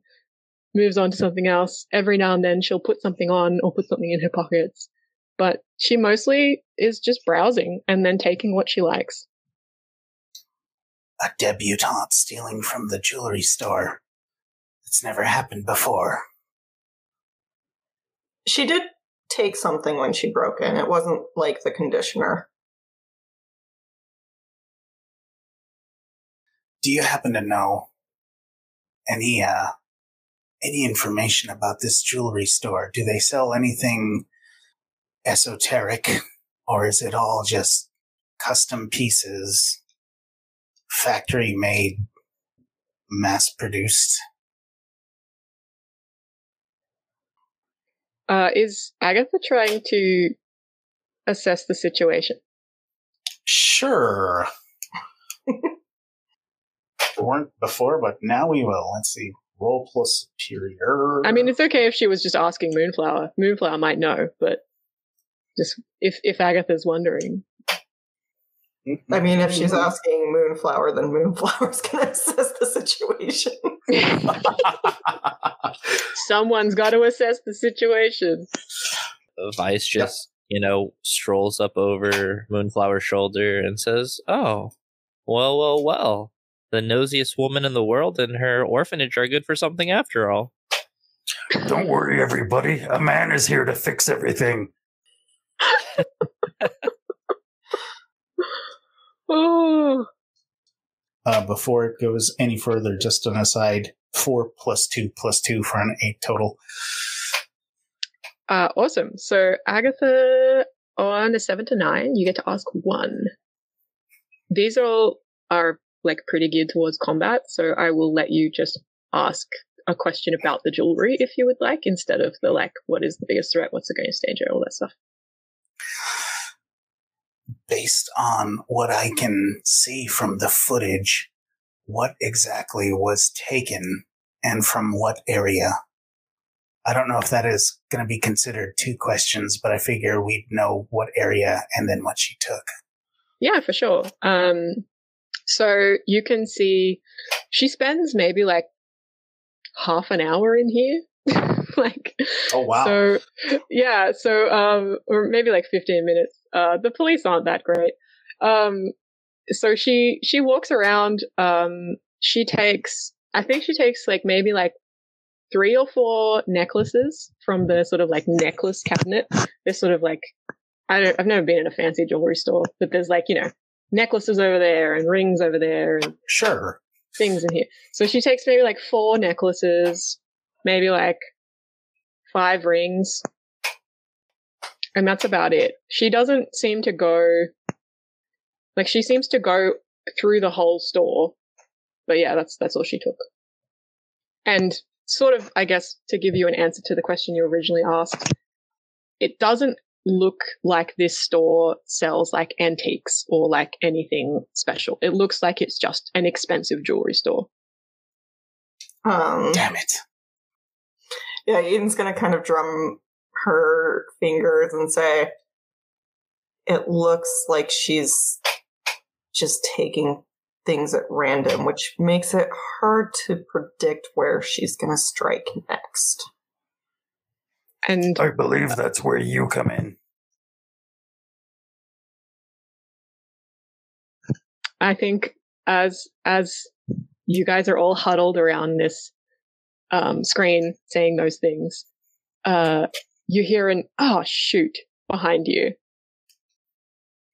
moves on to something else. Every now and then she'll put something on or put something in her pockets. But she mostly is just browsing and then taking what she likes. A debutante stealing from the jewelry store. It's never happened before. She did take something when she broke in. It wasn't like the conditioner. Do you happen to know any uh, any information about this jewelry store? Do they sell anything esoteric, or is it all just custom pieces, factory-made, mass-produced? Uh, is Agatha trying to assess the situation? Sure. We weren't before, but now we will. Let's see. Roll plus superior. I mean, it's okay if she was just asking Moonflower. Moonflower might know, but just if, if Agatha's wondering. I mean, if she's asking Moonflower, then Moonflower's going to assess the situation. Someone's got to assess the situation. Vice just, yep. you know, strolls up over Moonflower's shoulder and says, "Oh, well, well, well. The nosiest woman in the world and her orphanage are good for something after all." Don't worry, everybody. A man is here to fix everything. Oh. Uh, before it goes any further, just an aside, four plus two plus two for an eight total. Uh, awesome. So Agatha, on a seven to nine, you get to ask one. These all are like pretty geared towards combat, so I will let you just ask a question about the jewelry if you would like, instead of the like, what is the biggest threat, what's it going to stage, all that stuff. Based on what I can see from the footage, what exactly was taken and from what area? I don't know if that is going to be considered two questions, but I figure we'd know what area and then what she took. Yeah, for sure. Um, so you can see she spends maybe like half an hour in here. Like, oh wow. So yeah, so um or maybe like fifteen minutes. Uh the police aren't that great. Um so she she walks around, um she takes I think she takes like maybe like three or four necklaces from the sort of like necklace cabinet. They're sort of like, I don't I've never been in a fancy jewelry store, but there's like, you know, necklaces over there and rings over there and sure things in here. So she takes maybe like four necklaces, maybe like five rings, and that's about it. She doesn't seem to go, like she seems to go through the whole store, but yeah, that's that's all she took. And sort of, I guess, to give you an answer to the question you originally asked, it doesn't look like this store sells like antiques or like anything special. It looks like it's just an expensive jewelry store. Um, Damn it. Yeah, Eden's going to kind of drum her fingers and say, it looks like she's just taking things at random, which makes it hard to predict where she's going to strike next. And I believe that's where you come in. I think as as you guys are all huddled around this um, screen saying those things, uh, you hear an, oh, shoot, behind you.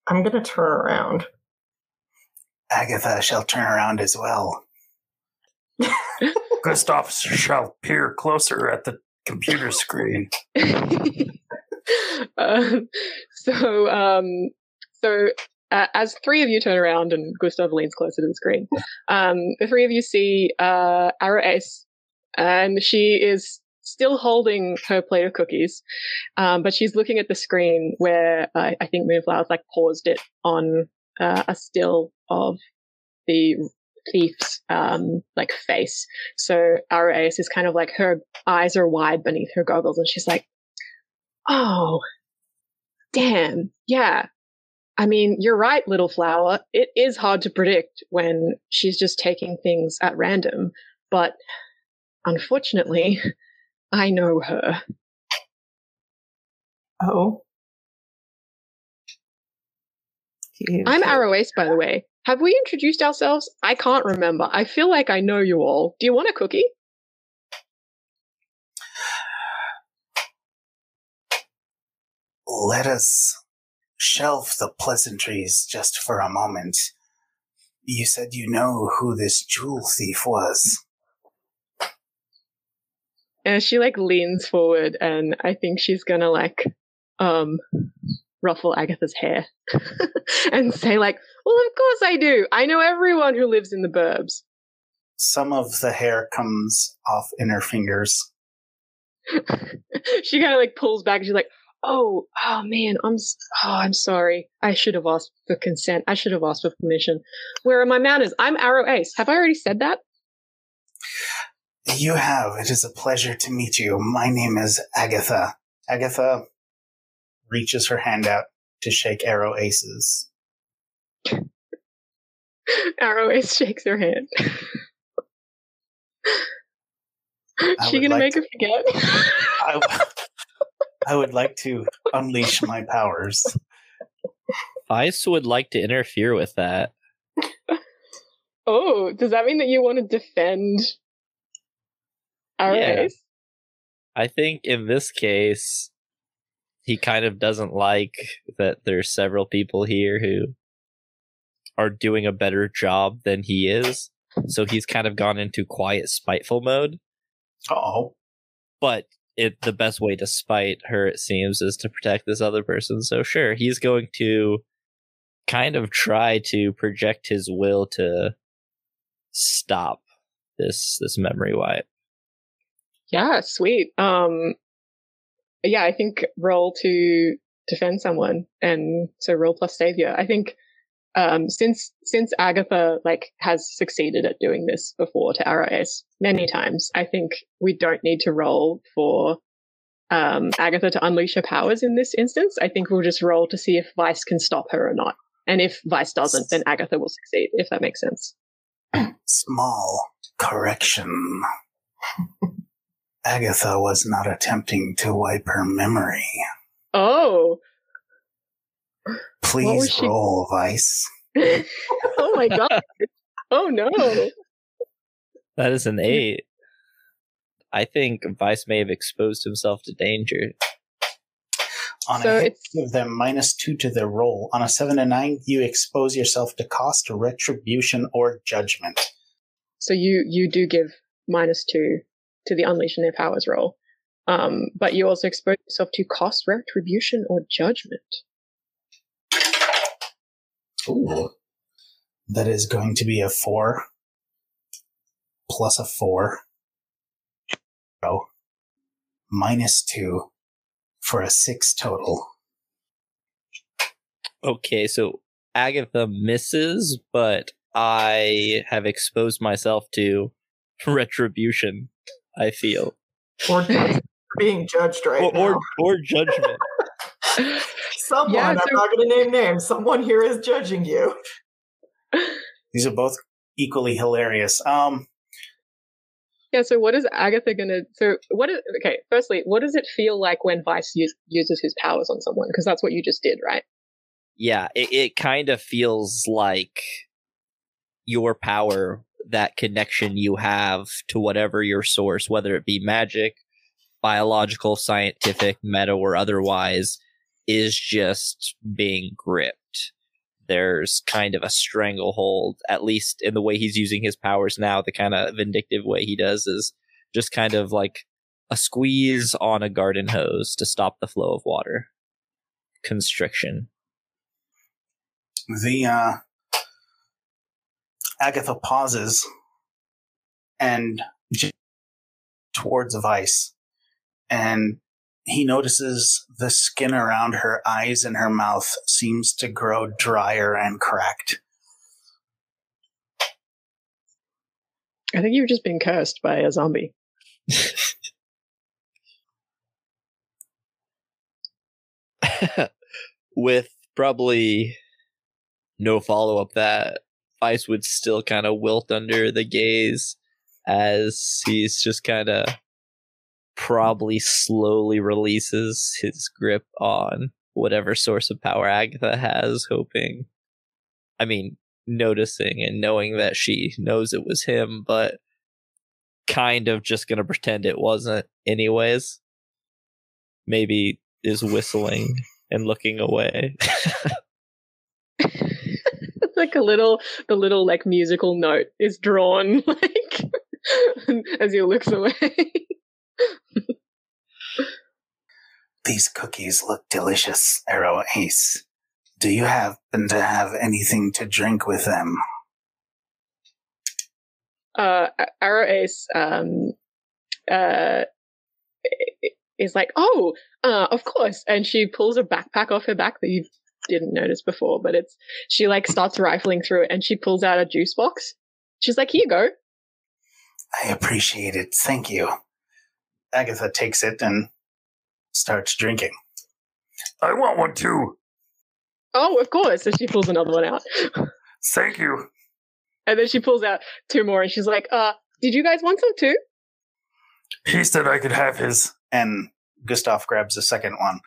I'm going to turn around. Agatha shall turn around as well. Gustav shall peer closer at the computer screen. uh, so, um, so uh, as three of you turn around and Gustav leans closer to the screen, um, the three of you see uh, Arrow-Ace, and she is still holding her plate of cookies, um, but she's looking at the screen where uh, I think Moonflower's like paused it on uh, a still of the thief's um, like face. So Arrow-Ace is kind of like, her eyes are wide beneath her goggles, and she's like, "Oh, damn, yeah. I mean, you're right, little flower. It is hard to predict when she's just taking things at random, but unfortunately." I know her. Oh. I'm Arrow-Ace, by the way. Have we introduced ourselves? I can't remember. I feel like I know you all. Do you want a cookie? Let us shelve the pleasantries just for a moment. You said you know who this jewel thief was. And she like leans forward, and I think she's gonna like um, ruffle Agatha's hair and say like, "Well, of course I do. I know everyone who lives in the burbs." Some of the hair comes off in her fingers. She kind of like pulls back. And she's like, "Oh, oh man, I'm oh I'm sorry. I should have asked for consent. I should have asked for permission. Where are my manners? I'm Arrow-Ace. Have I already said that?" You have. It is a pleasure to meet you. My name is Agatha. Agatha reaches her hand out to shake Arrow-Ace's. Arrow-Ace shakes her hand. Is she going like to make her forget? I, w- I would like to unleash my powers. Vice would like to interfere with that. Oh, does that mean that you want to defend... Yeah. I think in this case, he kind of doesn't like that there's several people here who are doing a better job than he is. So he's kind of gone into quiet, spiteful mode. Uh-oh. But it, the best way to spite her, it seems, is to protect this other person. So sure, he's going to kind of try to project his will to stop this this memory wipe. Yeah, sweet. Um, yeah, I think roll to defend someone, and so roll plus savior. I think um, since since Agatha like has succeeded at doing this before to Arrow-Ace many times, I think we don't need to roll for um, Agatha to unleash her powers in this instance. I think we'll just roll to see if Vice can stop her or not, and if Vice doesn't, then Agatha will succeed. If that makes sense. Small correction. Agatha was not attempting to wipe her memory. Oh. Please roll, she... Vice. Oh my god. Oh no. That is an eight. I think Vice may have exposed himself to danger. On so a hit, give them minus two to their roll. On a seven and nine, you expose yourself to cost, retribution, or judgment. So you, you do give minus two to the unleashing their powers roll. Um, but you also expose yourself to cost, retribution, or judgment. Ooh. That is going to be a four. Plus a four. Oh. Minus two. For a six total. Okay, so Agatha misses, but I have exposed myself to retribution. I feel. Or being judged right or, now. Or, or judgment. Someone, yeah, so- I'm not going to name names, someone here is judging you. These are both equally hilarious. Um, yeah, so what is Agatha going to... So what is, okay, firstly, what does it feel like when Vice use, uses his powers on someone? Because that's what you just did, right? Yeah, it, it kind of feels like your power, that connection you have to whatever your source, whether it be magic, biological, scientific, meta, or otherwise, is just being gripped. There's kind of a stranglehold, at least in the way he's using his powers now, the kind of vindictive way he does is just kind of like a squeeze on a garden hose to stop the flow of water. Constriction. The, uh, Agatha pauses and towards Vice, and he notices the skin around her eyes and her mouth seems to grow drier and cracked. I think you've just been cursed by a zombie. With probably no follow-up, that Vice would still kind of wilt under the gaze as he's just kind of probably slowly releases his grip on whatever source of power Agatha has, hoping, I mean, noticing and knowing that she knows it was him, but kind of just going to pretend it wasn't anyways. Maybe is whistling and looking away. Like a little, the little like musical note is drawn like as he looks away. These cookies look delicious, Arrow-Ace. Do you happen to have anything to drink with them? Uh, Arrow-Ace um, uh, is like, oh, uh, of course. And she pulls a backpack off her back that you didn't notice before, but it's, she like starts rifling through it and she pulls out a juice box. She's like, here you go. I appreciate it. Thank you. Agatha takes it and starts drinking. I want one too. Oh, of course. So she pulls another one out. Thank you. And then she pulls out two more and she's like, uh, did you guys want some too? He said I could have his. And Gustav grabs a second one.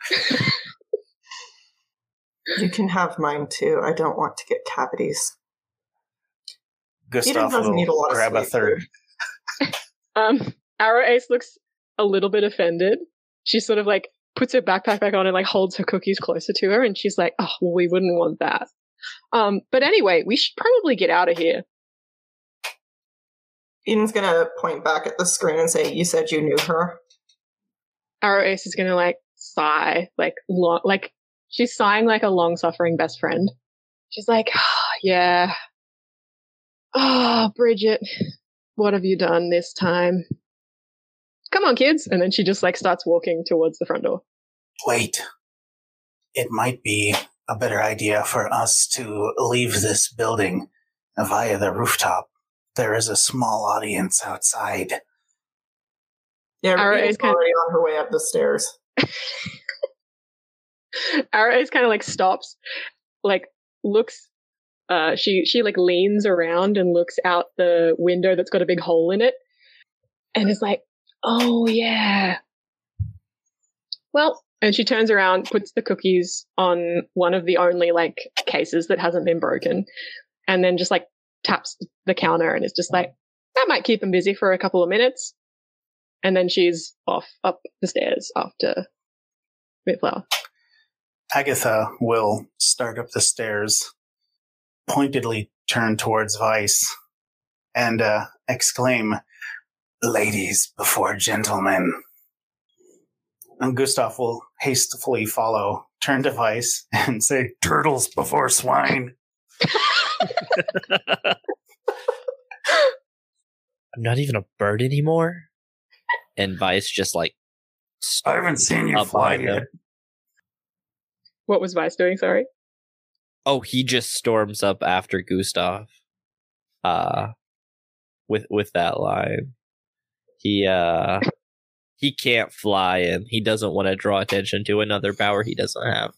You can have mine too. I don't want to get cavities. Gustav will need a lot grab of a third. um, Arrow-Ace looks a little bit offended. She sort of like puts her backpack back on and like holds her cookies closer to her, and she's like, oh, well, we wouldn't want that. Um, but anyway, we should probably get out of here. Eden's going to point back at the screen and say, you said you knew her. Arrow-Ace is going to like sigh, like lo- like she's sighing like a long-suffering best friend. She's like, oh, yeah. Oh, Bridget, what have you done this time? Come on, kids. And then she just like starts walking towards the front door. Wait, it might be a better idea for us to leave this building via the rooftop. There is a small audience outside. Yeah, Rita's already on her way up the stairs. Arrow-Ace kind of like stops, like looks, uh, she, she like leans around and looks out the window that's got a big hole in it and is like, oh yeah. Well, and she turns around, puts the cookies on one of the only like cases that hasn't been broken and then just like taps the counter and is just like, that might keep them busy for a couple of minutes. And then she's off up the stairs after Moonflower. Agatha will start up the stairs, pointedly turn towards Vice, and uh, exclaim, ladies before gentlemen. And Gustav will hastily follow, turn to Vice, and say, turtles before swine. I'm not even a bird anymore. And Vice just like... I haven't seen you fly yet. What was Vice doing, sorry? Oh, he just storms up after Gustav uh, with with that line. He uh, he can't fly, and he doesn't want to draw attention to another power he doesn't have.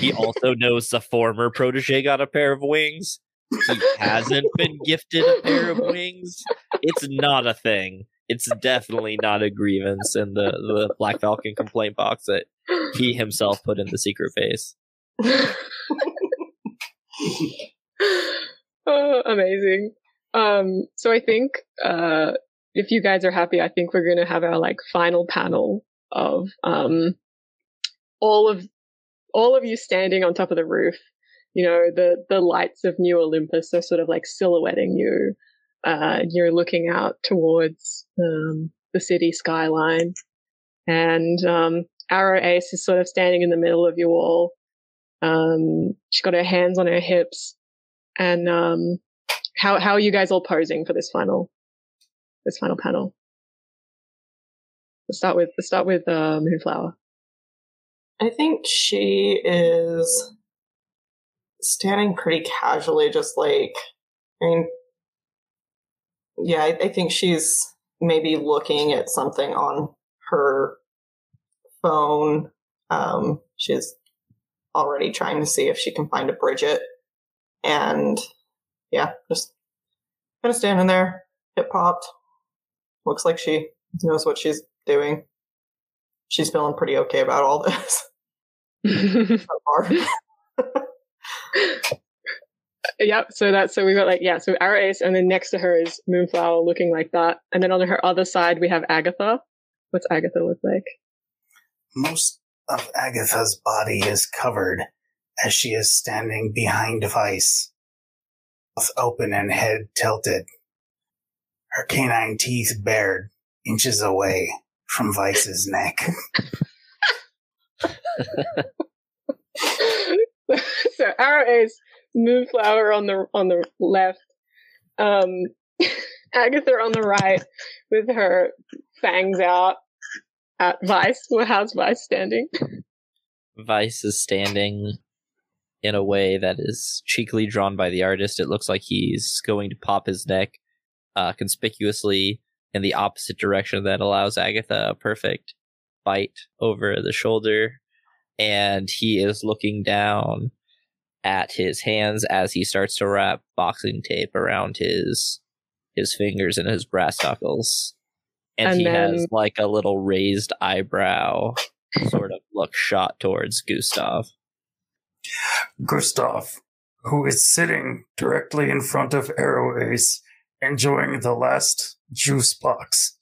He also knows the former protege got a pair of wings, he hasn't been gifted a pair of wings, it's not a thing. It's definitely not a grievance in the, the Black Falcon complaint box that he himself put in the secret base. Oh, amazing. Um, so I think uh, if you guys are happy, I think we're going to have our like final panel of um, all of all of you standing on top of the roof. You know, the the lights of New Olympus are sort of like silhouetting you. Uh, you're looking out towards um, the city skyline, and um, Arrow-Ace is sort of standing in the middle of you all. Um, she's got her hands on her hips, and um, how how are you guys all posing for this final this final panel? Let's start with let's start with uh, Moonflower. I think she is standing pretty casually, just like I mean, yeah, I, I think she's maybe looking at something on her phone. Um, she's already trying to see if she can find a Bridget, and yeah, just kind of standing there, hip popped. Looks like she knows what she's doing. She's feeling pretty okay about all this so far. Yep. So that's so we've got like yeah. So Arrow-Ace, and then next to her is Moonflower looking like that, and then on her other side we have Agatha. What's Agatha look like? Most of Agatha's body is covered as she is standing behind Vice, mouth open and head tilted. Her canine teeth bared, inches away from Vice's neck. So Arrow-Ace, Moonflower on the on the left, um, Agatha on the right with her fangs out. At Vice, well, how's Vice standing? Vice is standing in a way that is cheekily drawn by the artist. It looks like he's going to pop his neck uh, conspicuously in the opposite direction that allows Agatha a perfect bite over the shoulder. And he is looking down at his hands as he starts to wrap boxing tape around his his fingers and his brass knuckles. And, and he then, has like a little raised eyebrow sort of look shot towards Gustav. Gustav, who is sitting directly in front of Arrow-Ace, enjoying the last juice box.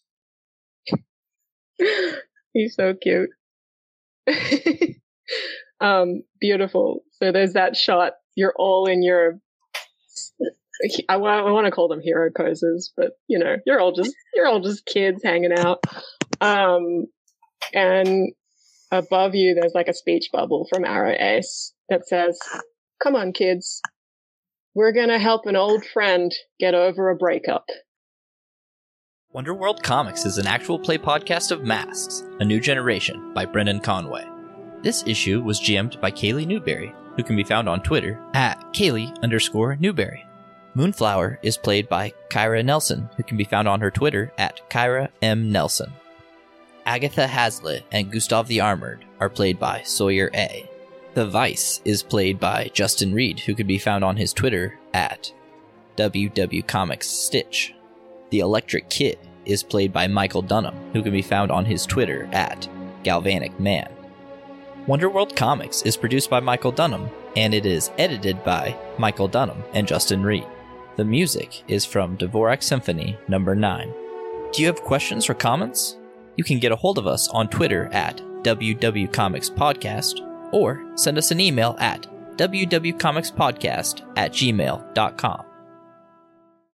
He's so cute. um, beautiful. So there's that shot. You're all in your... I want, I want to call them hero poses, but you know, you're all just you're all just kids hanging out. Um, and above you, there's like a speech bubble from Arrow-Ace that says, "Come on, kids, we're gonna help an old friend get over a breakup." Wonderworld Comics is an actual play podcast of Masks: A New Generation by Brennan Conway. This issue was G M'd by Kaylee Newberry, who can be found on Twitter at Kaylee underscore Newberry. Moonflower is played by Kyra Nelson, who can be found on her Twitter at Kyra M. Nelson. Agatha Hazlitt and Gustav the Armored are played by Sawyer A. The Vice is played by Justin Reed, who can be found on his Twitter at W W Comics Stitch. The Electric Kid is played by Michael Dunham, who can be found on his Twitter at Galvanic Man. Wonderworld Comics is produced by Michael Dunham, and it is edited by Michael Dunham and Justin Reed. The music is from Dvorak Symphony number nine. Do you have questions or comments? You can get a hold of us on Twitter at W W Comics Podcast or send us an email at W W Comics Podcast at gmail dot com.